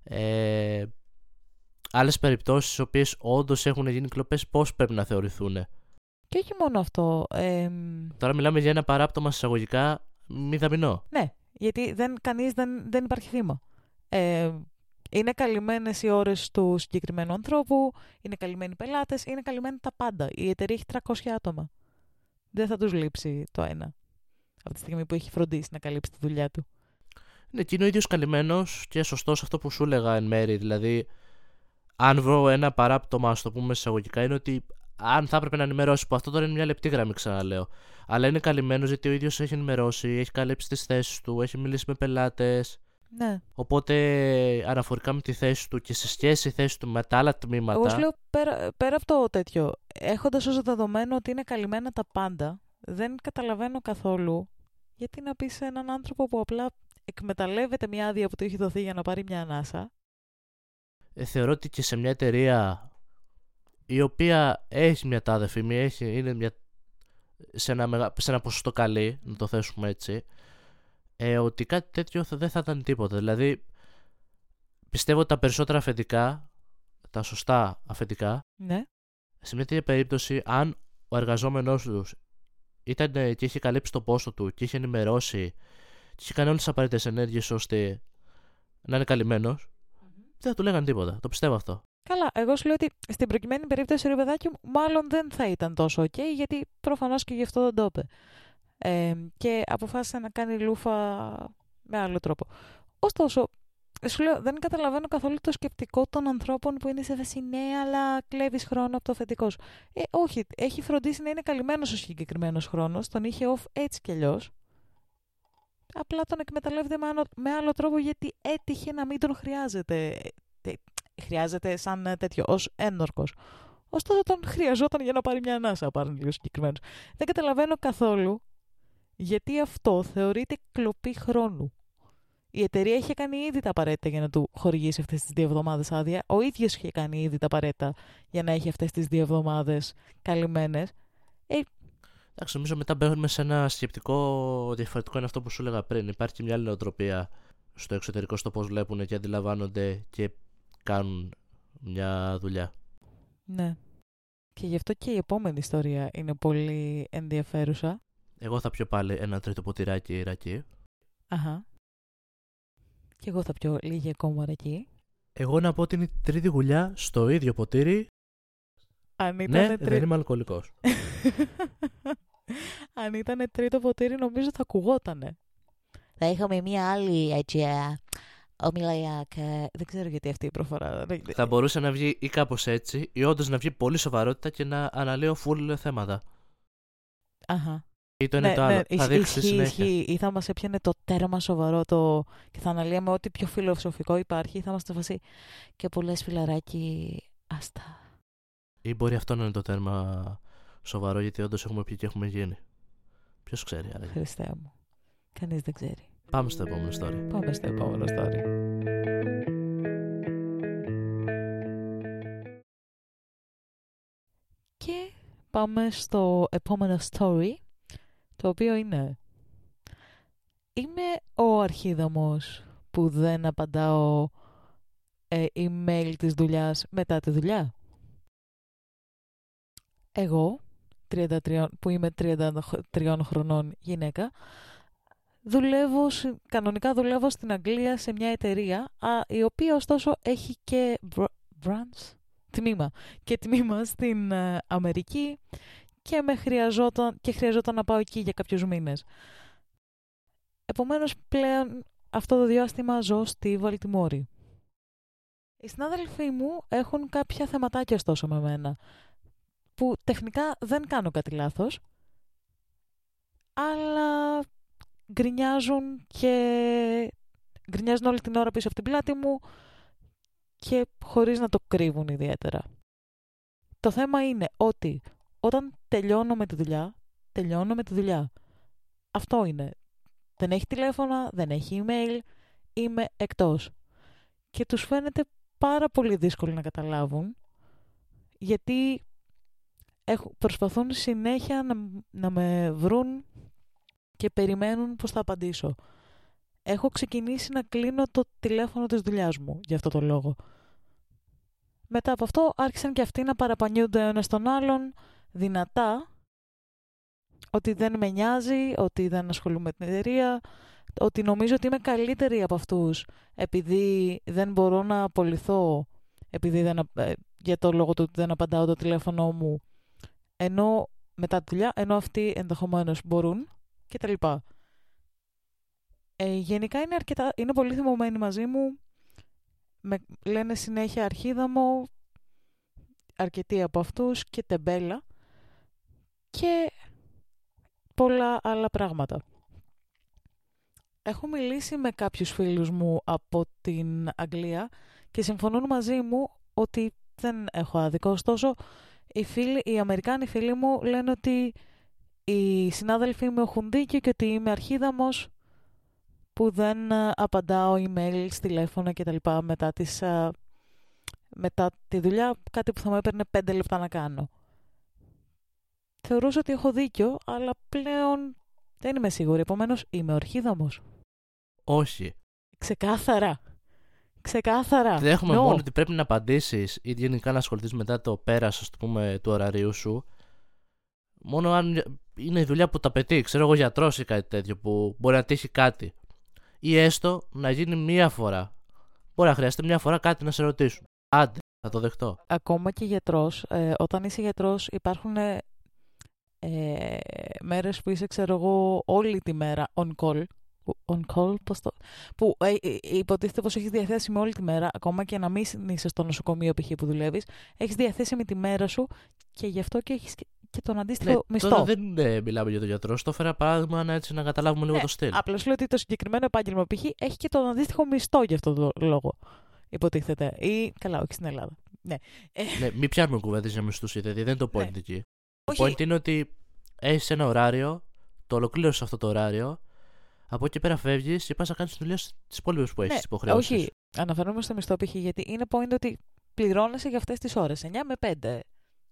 Ε, άλλες περιπτώσεις στις οποίες όντως έχουν γίνει κλοπές, πώς πρέπει να θεωρηθούν. Και όχι μόνο αυτό. Ε... Τώρα μιλάμε για ένα παράπτωμα εισαγωγικά μηδαμινό. Ναι, γιατί δεν, κανείς δεν, δεν υπάρχει θύμα. Ε, είναι καλυμμένες οι ώρες του συγκεκριμένου ανθρώπου, είναι καλυμμένοι οι πελάτες, είναι καλυμμένοι τα πάντα. Η εταιρεία έχει τριακόσια άτομα. Δεν θα τους λείψει το ένα. Από τη στιγμή που έχει φροντίσει να καλύψει τη δουλειά του. Ναι, και είναι ο ίδιος καλυμμένος και σωστός αυτό που σου έλεγα εν μέρη, δηλαδή. Αν βρω ένα παράπτωμα, α το πούμε εισαγωγικά, είναι ότι αν θα έπρεπε να ενημερώσει, που αυτό τώρα είναι μια λεπτή γραμμή, ξαναλέω. Αλλά είναι καλυμμένος γιατί ο ίδιος έχει ενημερώσει, έχει καλύψει τις θέσεις του, έχει μιλήσει με πελάτες. Ναι. Οπότε αναφορικά με τη θέση του και σε σχέση η θέση του με τα άλλα τμήματα. Εγώ σου λέω πέρα, πέρα από το τέτοιο, έχοντας ως δεδομένο ότι είναι καλυμμένα τα πάντα, δεν καταλαβαίνω καθόλου γιατί να πεις σε έναν άνθρωπο που απλά εκμεταλλεύεται μια άδεια που του έχει δοθεί για να πάρει μια ανάσα. Ε, θεωρώ ότι και σε μια εταιρεία η οποία έχει μια τάδε φήμη, έχει, είναι μια, σε, ένα μεγα, σε ένα ποσοστό καλή, να το θέσουμε έτσι, ε, ότι κάτι τέτοιο δεν θα ήταν τίποτα. Δηλαδή, πιστεύω ότι τα περισσότερα αφεντικά, τα σωστά αφεντικά, ναι. σε μια τέτοια περίπτωση, αν ο εργαζόμενός τους ήταν και είχε καλύψει το πόστο του και είχε ενημερώσει και είχε κάνει όλες τις απαραίτητες ενέργειες ώστε να είναι καλυμμένος, δεν θα του λέγανε τίποτα. Το πιστεύω αυτό. Καλά. Εγώ σου λέω ότι στην προκειμένη περίπτωση, ρε παιδάκι μου, μάλλον δεν θα ήταν τόσο ok, γιατί προφανώς και γι' αυτό δεν το είπε. Ε, και αποφάσισε να κάνει λούφα με άλλο τρόπο. Ωστόσο, σου λέω, δεν καταλαβαίνω καθόλου το σκεπτικό των ανθρώπων που είναι σε θέση ναι, αλλά κλέβεις χρόνο από το αφεντικό σου. Ε, όχι. Έχει φροντίσει να είναι καλυμμένος ο συγκεκριμένος χρόνος. Τον είχε off έτσι κι αλλιώς. Απλά τον εκμεταλλεύεται με άλλο τρόπο γιατί έτυχε να μην τον χρειάζεται. Χρειάζεται σαν τέτοιο, ως ένορκος. Ωστόσο τον χρειαζόταν για να πάρει μια ανάσα, πάρουν λίγο συγκεκριμένους. Δεν καταλαβαίνω καθόλου γιατί αυτό θεωρείται κλοπή χρόνου. Η εταιρεία είχε κάνει ήδη τα απαραίτητα για να του χορηγήσει αυτές τις δύο εβδομάδες άδεια. Ο ίδιος είχε κάνει ήδη τα απαραίτητα για να έχει αυτές τις δύο εβδομάδες καλυμμένες. Ε, Εντάξει, νομίζω μετά μπαίνουμε σε ένα σκεπτικό διαφορετικό, είναι αυτό που σου έλεγα πριν. Υπάρχει και μια άλλη νοοτροπία στο εξωτερικό, στο πώς βλέπουν και αντιλαμβάνονται και κάνουν μια δουλειά. Ναι. Και γι' αυτό και η επόμενη ιστορία είναι πολύ ενδιαφέρουσα. Εγώ θα πιω πάλι ένα τρίτο ποτηράκι ρακί. Αχα. Και εγώ θα πιω λίγη ακόμα ρακί. Εγώ να πω ότι είναι τρίτη γουλιά στο ίδιο ποτήρι. Αν ήτανε ναι, τρί... δεν είμαι αλκοολικός. Αν ήταν τρίτο ποτήρι, νομίζω θα ακουγότανε. Θα είχαμε μία άλλη αιτία. Δεν ξέρω γιατί αυτή η προφορά. Θα μπορούσε να βγει ή κάπως έτσι, ή όντως να βγει πολύ σοβαρότητα και να αναλύω full θέματα. Αχα. Ή το ένα ναι, το άλλο. Ναι, θα δείξει συνέχεια. Ή θα μας έπιανε το τέρμα σοβαρό το... και θα αναλύαμε ό,τι πιο φιλοσοφικό υπάρχει, ή θα μας το φασεί. Και πολλές φιλαράκι άστα. Ή μπορεί αυτό να είναι το τέρμα σοβαρό, γιατί όντως έχουμε πει και έχουμε γίνει. Ποιος ξέρει, αλλά. Χριστέ μου. Κανείς δεν ξέρει. Πάμε στο επόμενο story. Πάμε στο επόμενο story. Και πάμε στο επόμενο story, το οποίο είναι... Είμαι ο αρχίδαμος που δεν απαντάω ε, email της δουλειάς μετά τη δουλειά. Εγώ, τριάντα τρία, που είμαι τριάντα τριών χρονών γυναίκα, δουλεύω, κανονικά δουλεύω στην Αγγλία σε μια εταιρεία, α, η οποία ωστόσο έχει και branch, τμήμα, και τμήμα στην ε, Αμερική και, με χρειαζόταν, και χρειαζόταν να πάω εκεί για κάποιους μήνες. Επομένως, πλέον αυτό το διάστημα ζω στη Βαλτιμόρη. Οι συνάδελφοί μου έχουν κάποια θεματάκια ωστόσο με μένα, που τεχνικά δεν κάνω κάτι λάθος, αλλά γκρινιάζουν και γκρινιάζουν όλη την ώρα πίσω από την πλάτη μου και χωρίς να το κρύβουν ιδιαίτερα. Το θέμα είναι ότι όταν τελειώνω με τη δουλειά, τελειώνω με τη δουλειά. Αυτό είναι. Δεν έχει τηλέφωνα, δεν έχει email, είμαι εκτός. Και τους φαίνεται πάρα πολύ δύσκολο να καταλάβουν, γιατί προσπαθούν συνέχεια να, να με βρουν και περιμένουν πως θα απαντήσω. Έχω ξεκινήσει να κλείνω το τηλέφωνο της δουλειάς μου για αυτό το λόγο. Μετά από αυτό άρχισαν και αυτοί να παραπανιούνται ο ένας τον άλλον δυνατά, ότι δεν με νοιάζει, ότι δεν ασχολούμαι με την εταιρεία, ότι νομίζω ότι είμαι καλύτερη από αυτούς επειδή δεν μπορώ να απολυθώ, επειδή δεν, για το λόγο του ότι δεν απαντάω το τηλέφωνο μου ενώ μετά τη δουλειά, ενώ αυτοί ενδεχομένως μπορούν και τα λοιπά. Ε, γενικά είναι, αρκετά, είναι πολύ θυμωμένοι μαζί μου, με λένε συνέχεια αρχίδαμο, αρκετοί από αυτούς και τεμπέλα και πολλά άλλα πράγματα. Έχω μιλήσει με κάποιους φίλους μου από την Αγγλία και συμφωνούν μαζί μου ότι δεν έχω άδικο, ωστόσο οι, φίλοι, οι Αμερικάνοι φίλοι μου λένε ότι οι συνάδελφοί μου έχουν δίκιο και ότι είμαι αρχίδαμος που δεν απαντάω email, τηλέφωνα κτλ. Μετά, τις, μετά τη δουλειά, κάτι που θα μου έπαιρνε πέντε λεπτά να κάνω. Θεωρούσα ότι έχω δίκιο, αλλά πλέον δεν είμαι σίγουρη. Επομένως, είμαι ο αρχίδαμος. Όχι. Ξεκάθαρα. Ξεκάθαρα. Δεν έχουμε no. μόνο ότι πρέπει να απαντήσεις ή γενικά να ασχοληθείς μετά το πέρας, ας το πούμε, του ωραρίου σου. Μόνο αν είναι η δουλειά που τα απαιτεί, ξέρω εγώ, γιατρός ή κάτι τέτοιο που μπορεί να τύχει κάτι. Ή έστω να γίνει μία φορά. Μπορεί να χρειαστεί μία φορά κάτι να σε ρωτήσουν. Άντε, θα το δεχτώ. Ακόμα και γιατρός, ε, όταν είσαι γιατρός, υπάρχουν ε, ε, μέρες που είσαι, ξέρω εγώ, όλη τη μέρα on call. On call, πώς το... που ε, ε, υποτίθεται πως έχεις διαθέσιμη όλη τη μέρα, ακόμα και να μην είσαι στο νοσοκομείο π.χ. που δουλεύεις, έχεις διαθέσιμη τη μέρα σου και γι' αυτό και έχεις και τον αντίστοιχο ναι, μισθό. Τώρα δεν ναι, μιλάμε για τον γιατρό, στο έφερα παράδειγμα να, έτσι, να καταλάβουμε λίγο ναι, το στυλ. Απλώς λέω ότι το συγκεκριμένο επάγγελμα π.χ. έχει και τον αντίστοιχο μισθό γι' αυτό το λόγο, υποτίθεται. Ή καλά, όχι στην Ελλάδα. Ναι, ναι μην πιάνουμε κουβέντες για μισθούς, γιατί δεν είναι το point ναι. εκεί. Όχι. Το point είναι ότι έχεις ένα ωράριο, το ολοκλήρωσες αυτό το ωράριο. Από εκεί πέρα φεύγεις και πας να κάνεις τη δουλειά στις υπόλοιπες που έχεις, ναι, υποχρεώσεις. Όχι, αναφερόμαστε στο μισθό π.χ. γιατί είναι point ότι πληρώνεσαι για αυτές τις ώρες. εννιά με πέντε,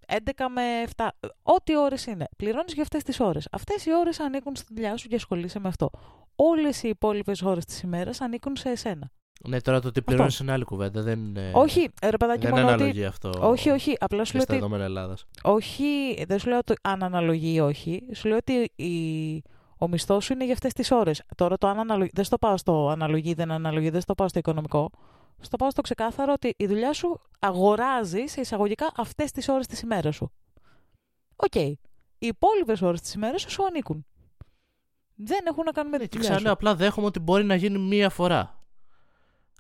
έντεκα με επτά, ό,τι ώρες είναι. Πληρώνεις για αυτές τις ώρες. Αυτές οι ώρες ανήκουν στη δουλειά σου και ασχολείσαι με αυτό. Όλες οι υπόλοιπες ώρες της ημέρας ανήκουν σε εσένα. Ναι, τώρα το ότι πληρώνεις είναι άλλη κουβέντα. Δεν είναι... Όχι, ρε παιδάκι, δεν αναλογεί αυτό. Όχι, όχι. Απλά σου λέω ότι. Στα δεδομένα Ελλάδας. Όχι, δεν σου λέω ότι αν αναλογεί ή όχι. Σου λέω ότι. Η... Ο μισθός σου είναι για αυτές τις ώρες. Τώρα το αν αναλογεί, δεν στο πάω στο αναλογεί, δεν αναλογεί, δεν στο πάω στο οικονομικό. Στο πάω στο ξεκάθαρο ότι η δουλειά σου αγοράζει σε εισαγωγικά αυτές τις ώρες της ημέρας σου. Οκ. Okay. Οι υπόλοιπες ώρες της ημέρας σου, σου ανήκουν. Δεν έχουν να κάνουν με τη δουλειά σου. Και ξανά, απλά δέχομαι ότι μπορεί να γίνει μία φορά.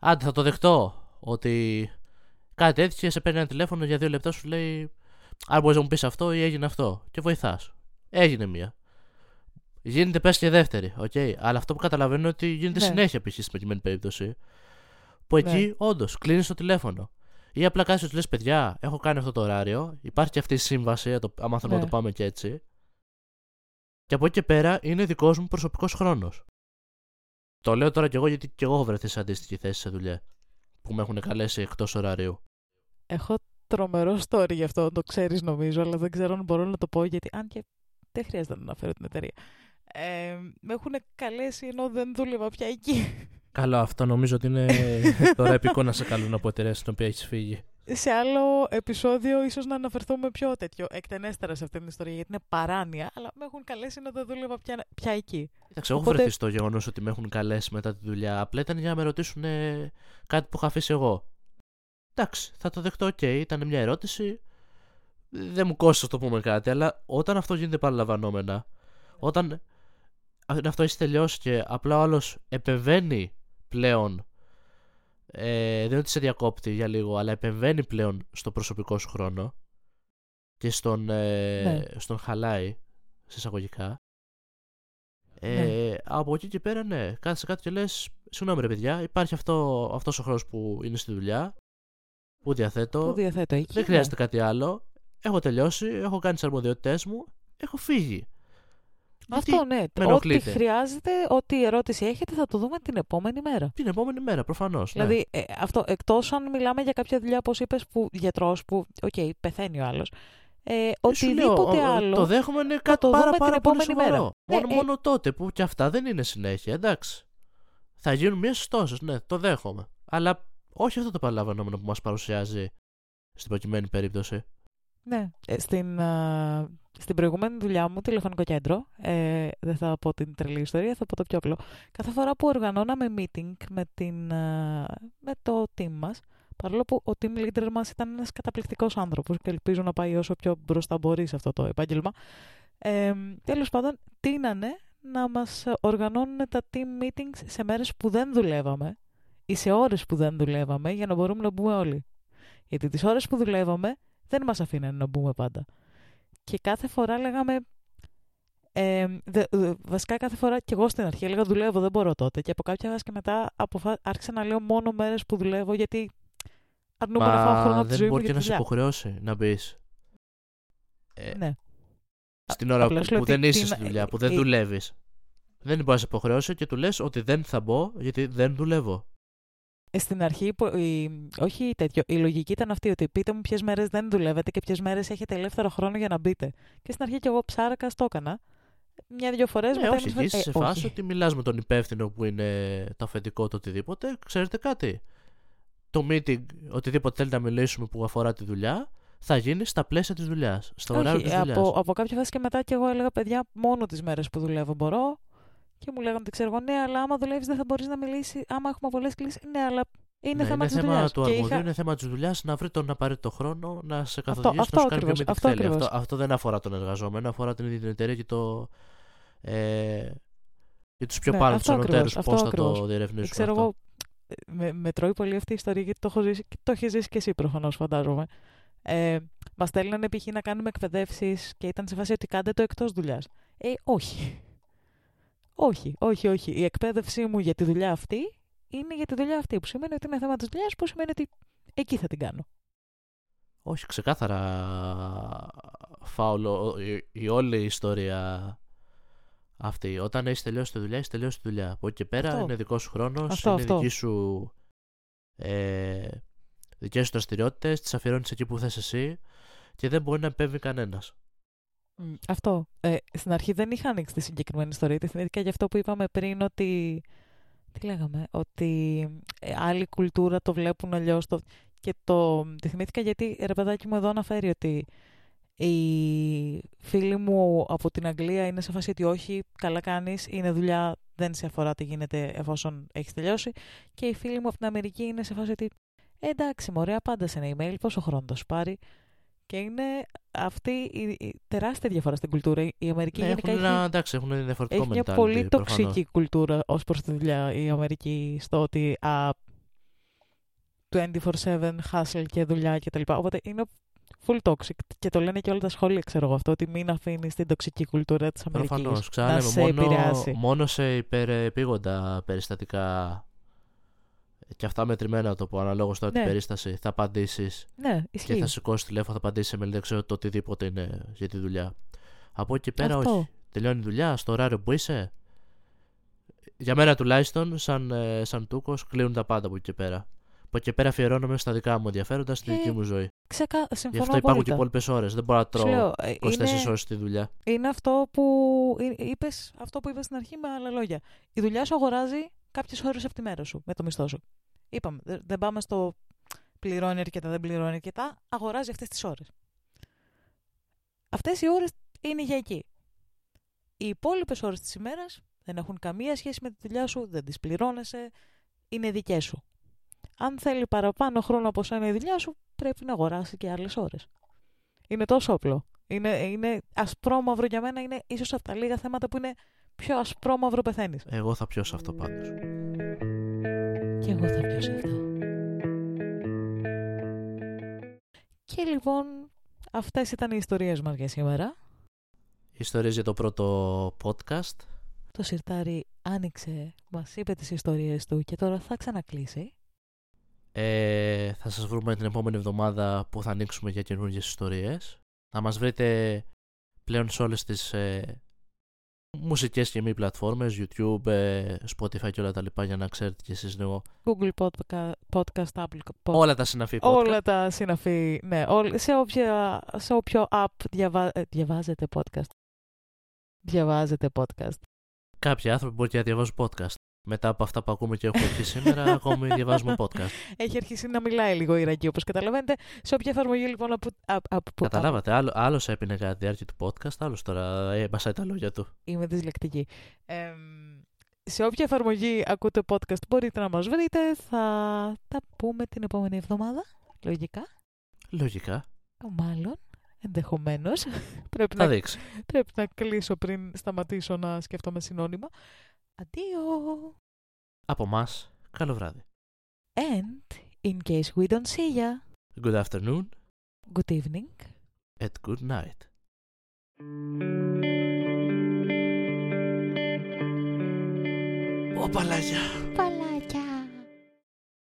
Άντε, θα το δεχτώ ότι κάτι έτυχε, σε παίρνει ένα τηλέφωνο για δύο λεπτά, σου λέει αν μπορείς να μου πεις αυτό ή έγινε αυτό. Και βοηθάς. Έγινε μία. Γίνεται πες και δεύτερη, okay. Αλλά αυτό που καταλαβαίνω είναι ότι γίνεται ναι. συνέχεια π.χ. στην προκειμένη περίπτωση. Που εκεί ναι. όντως κλείνεις το τηλέφωνο. Ή απλά κάνεις ότι λες παιδιά, έχω κάνει αυτό το ωράριο. Υπάρχει και αυτή η σύμβαση, άμα θέλουμε ναι. να το πάμε και έτσι. Και από εκεί και πέρα είναι δικός μου προσωπικός χρόνος. Το λέω τώρα κι εγώ γιατί κι εγώ έχω βρεθεί σε αντίστοιχη θέση σε δουλειά. Που με έχουν καλέσει εκτός ωραρίου. Έχω τρομερό story γι' αυτό, το ξέρεις νομίζω, αλλά δεν ξέρω αν μπορώ να το πω γιατί αν και δεν χρειάζεται να αναφέρω την εταιρεία. Ε, με έχουν καλέσει ενώ δεν δούλευα πια εκεί. Καλό αυτό, νομίζω ότι είναι τώρα επικό να σε καλούν από εταιρεία στην οποία έχεις φύγει. Σε άλλο επεισόδιο ίσως να αναφερθούμε πιο τέτοιο εκτενέστερα σε αυτήν την ιστορία γιατί είναι παράνοια, αλλά με έχουν καλέσει ενώ δεν δούλευα πια, πια εκεί. Εντάξει, έχω βρεθεί στο γεγονός ότι με έχουν καλέσει μετά τη δουλειά. Απλά ήταν για να με ρωτήσουν κάτι που είχα αφήσει εγώ. Εντάξει, θα το δεχτώ, οκ, okay. Ήταν μια ερώτηση. Δεν μου κόστησε το πούμε κάτι, αλλά όταν αυτό γίνεται παραλαμβανόμενα, όταν αυτό έχει τελειώσει και απλά ο άλλος επεμβαίνει πλέον, ε, δεν είναι ότι σε διακόπτει για λίγο, αλλά επεμβαίνει πλέον στο προσωπικό σου χρόνο και στον, ε, ναι. στον χαλάει, σε εισαγωγικά. Ε, ναι. Από εκεί και πέρα, ναι, κάθεσαι κάτω και λες, συγγνώμη ρε παιδιά, υπάρχει αυτό, αυτός ο χρόνος που είναι στη δουλειά, που διαθέτω, που διαθέτω εκεί, δεν χρειάζεται ναι. κάτι άλλο. Έχω τελειώσει, έχω κάνει τις αρμοδιότητές μου, έχω φύγει. Αυτό ναι. Ό,τι χρειάζεται, ό,τι ερώτηση έχετε θα το δούμε την επόμενη μέρα. Την επόμενη μέρα, προφανώς. Δηλαδή, ναι. ε, αυτό εκτός αν μιλάμε για κάποια δουλειά, όπως είπες, που γιατρός, που οκ, okay, πεθαίνει ο άλλος. Ε, οτιδήποτε λέω, άλλο. Το δέχομαι είναι κάτι πάρα, πάρα, πάρα πολύ σοβαρό. Ναι, μόνο, ε... μόνο τότε που και αυτά δεν είναι συνέχεια, εντάξει. Θα γίνουν μια συστώσεις, ναι, το δέχομαι. Αλλά όχι αυτό το παραλαμβανόμενο που μας παρουσιάζει στην προκειμένη περίπτωση. Ναι, στην, α, στην προηγούμενη δουλειά μου, τηλεφωνικό κέντρο, ε, δεν θα πω την τρελή ιστορία, θα πω το πιο απλό. Κάθε φορά που οργανώναμε meeting με, την, α, με το team μας, παρόλο που ο team leader μας ήταν ένας καταπληκτικός άνθρωπος και ελπίζω να πάει όσο πιο μπροστά μπορεί σε αυτό το επάγγελμα, ε, τέλος πάντων, τείνανε να μας οργανώνουν τα team meetings σε μέρες που δεν δουλεύαμε ή σε ώρες που δεν δουλεύαμε για να μπορούμε να μπούμε όλοι. Γιατί τις ώρες που δουλεύαμε δεν μας αφήνανε να μπούμε πάντα. Και κάθε φορά λέγαμε... Ε, δε, δε, βασικά κάθε φορά και εγώ στην αρχή έλεγα δουλεύω, δεν μπορώ τότε. Και από κάποια βάση και μετά αποφα... άρχισα να λέω μόνο μέρες που δουλεύω γιατί αρνούμε να φάω χρόνο από τη ζωή μου. Μα δεν μπορεί και να σε υποχρεώσει να μπεις. Ε, ναι. στην ώρα που, που δεν είσαι στη δουλειά, που δεν δουλεύεις. Δεν μπορεί να σε υποχρεώσει και του λες ότι δεν θα μπω γιατί δεν δουλεύω. Στην αρχή, η, όχι τέτοιο, η λογική ήταν αυτή ότι πείτε μου ποιες μέρες δεν δουλεύετε και ποιες μέρες έχετε ελεύθερο χρόνο για να μπείτε. Και στην αρχή και εγώ ψάρακα, το έκανα. Μια-δυο φορές μετά. Όχι, είσαι σε φάση ότι μιλάς με τον υπεύθυνο που είναι το αφεντικό το οτιδήποτε. Ξέρετε κάτι. Το meeting, οτιδήποτε θέλετε να μιλήσουμε που αφορά τη δουλειά, θα γίνει στα πλαίσια της δουλειάς. Στο ωράριο της δουλειάς. Από, από κάποια φάση και μετά και εγώ έλεγα παιδιά, μόνο τις μέρες που δουλεύω μπορώ. Και μου λέγανε ότι ξέρω εγώ, ναι, αλλά άμα δουλεύεις δεν θα μπορείς να μιλήσεις. Άμα έχουμε πολλές κλήσεις, ναι, αλλά είναι ναι, θέμα της δουλειάς. Είναι θέμα του αρμοδίου, είχα... είναι θέμα της δουλειάς να βρει τον απαραίτητο χρόνο να σε καθοδηγήσει, αυτό, να αυτό σου κάνει και με τι θέλει. Αυτό, αυτό δεν αφορά τον εργαζόμενο, αφορά την ίδια την εταιρεία και, το, ε, και τους πιο ναι, πάνω τους ανωτέρους πώς θα ακριβώς. το διερευνήσουν. Ξέρω αυτό. Εγώ, με, με τρώει πολύ αυτή η ιστορία γιατί το έχω ζήσει και το έχει ζήσει και εσύ προφανώς, φαντάζομαι. Ε, μας στέλνανε π.χ. να κάνουμε εκπαιδεύσεις και ήταν σε φάση ότι κάντε το εκτός δουλειάς. Ε, όχι. Όχι, όχι, όχι. Η εκπαίδευσή μου για τη δουλειά αυτή είναι για τη δουλειά αυτή. Που σημαίνει ότι είναι θέμα της δουλειάς, που σημαίνει ότι εκεί θα την κάνω. Όχι, ξεκάθαρα φάουλο η, η όλη η ιστορία αυτή. Όταν έχει τελειώσει τη δουλειά, έχει τελειώσει τη δουλειά. Από εκεί και πέρα αυτό. Είναι δικός σου χρόνος, αυτό, είναι αυτό. Δική σου, ε, δικές σου δραστηριότητες, τις αφιερώνεις εκεί που θες εσύ και δεν μπορεί να επέμβει κανένας. Αυτό. Ε, στην αρχή δεν είχα ανοίξει τη συγκεκριμένη ιστορία. Τη θυμήθηκα για αυτό που είπαμε πριν ότι. Τι λέγαμε, ότι ε, άλλη κουλτούρα το βλέπουν αλλιώς. Το... Και το. Τη θυμήθηκα γιατί ρε παιδάκι μου εδώ αναφέρει ότι οι φίλοι μου από την Αγγλία είναι σε φάση ότι όχι, καλά κάνεις, είναι δουλειά, δεν σε αφορά τι γίνεται εφόσον έχεις τελειώσει. Και οι φίλοι μου από την Αμερική είναι σε φάση ότι ε, εντάξει, μωρέ, πάντα σε ένα email, πόσο χρόνο θα σου πάρει. Και είναι αυτή η τεράστια διαφορά στην κουλτούρα. Η Αμερική ναι, γενικά έχουν, έχει, εντάξει, έχουν έχει μια πολύ τοξική κουλτούρα ως προς τη δουλειά η Αμερική στο ότι α, είκοσι τέσσερα επτά hustle και δουλειά και τα λοιπά. Οπότε είναι full toxic και το λένε και όλα τα σχόλια, ξέρω εγώ αυτό, ότι μην αφήνεις την τοξική κουλτούρα της Αμερικής προφανώς, ξανά, να σε μόνο, επηρεάσει. Μόνο σε υπερεπίγοντα περιστατικά... Και αυτά μετρημένα το που αναλόγως τώρα ναι. την περίσταση θα απαντήσεις ναι, και θα σηκώσει τηλέφωνο, θα απαντήσεις σε mail, δεν ξέρω το οτιδήποτε είναι για τη δουλειά. Από εκεί πέρα αυτό. Όχι. Τελειώνει η δουλειά στο ωράριο που είσαι. Για μένα τουλάχιστον, σαν, σαν Τούκος, κλείνουν τα πάντα από εκεί πέρα. Από εκεί πέρα αφιερώνομαι στα δικά μου ενδιαφέροντα, στη ε, δική μου ζωή. Ξεκα... Συμφωνώ απόλυτα. Γι' αυτό υπάρχουν και υπόλοιπες ώρες. Δεν μπορώ να τρώω λέω, είκοσι τέσσερις είναι... ώρες στη δουλειά. Είναι αυτό που είπες, αυτό που είπες στην αρχή με άλλα λόγια. Η δουλειά σου αγοράζει κάποιες ώρες από τη μέρα σου με το μισθό σου. Είπαμε, δεν πάμε στο πληρώνει αρκετά, δεν πληρώνει αρκετά, αγοράζει αυτές τις ώρες. Αυτές οι ώρες είναι για εκεί. Οι υπόλοιπες ώρες της ημέρας δεν έχουν καμία σχέση με τη δουλειά σου, δεν τις πληρώνεσαι, είναι δικές σου. Αν θέλει παραπάνω χρόνο από σένα η δουλειά σου, πρέπει να αγοράσει και άλλες ώρες. Είναι τόσο απλό. Είναι, είναι ασπρόμαυρο για μένα, είναι ίσως από τα λίγα θέματα που είναι πιο ασπρόμαυρο πεθαίνεις. Εγώ θα πιω σε αυτό πάντως. Και εγώ θα πιω σε αυτό. Και λοιπόν, αυτές ήταν οι ιστορίες μας για σήμερα. Ιστορίες για το πρώτο podcast. Το Συρτάρι άνοιξε, μας είπε τις ιστορίες του και τώρα θα ξανακλείσει. Ε, θα σας βρούμε την επόμενη εβδομάδα που θα ανοίξουμε για καινούργιες ιστορίες. Θα μας βρείτε πλέον σε όλες τις... Ε, μουσικές και μη πλατφόρμες, YouTube, Spotify και όλα τα λοιπά για να ξέρετε κι εσείς λίγο. Google Podcast, Apple Podcast. Όλα τα συναφή podcast. Όλα τα συναφή, ναι. Ό, σε, όποια, σε όποιο app διαβα, διαβάζετε podcast. Διαβάζετε podcast. Κάποιοι άνθρωποι μπορεί και να διαβάζουν podcast. Μετά από αυτά που ακούμε και έχουμε εκεί σήμερα, ακόμη διαβάζουμε podcast. Έχει αρχίσει να μιλάει λίγο η Ρακή, όπως καταλαβαίνετε. Σε όποια εφαρμογή λοιπόν από. Καταλάβατε, άλλο, άλλος έπινε κατά τη διάρκεια του podcast, άλλος τώρα έμπασάει τα λόγια του. Είμαι δυσλεκτική. Ε, σε όποια εφαρμογή ακούτε podcast μπορείτε να μας βρείτε. Θα τα πούμε την επόμενη εβδομάδα. Λογικά. Λογικά. Μάλλον. Ενδεχομένως. πρέπει, να, πρέπει να κλείσω πριν σταματήσω να σκέφτομαι συνώνυμα. Αντίο! Από μας, καλό βράδυ. And, in case we don't see ya. Good afternoon. Good evening. And good night. Ω, παλάγια! Παλάγια!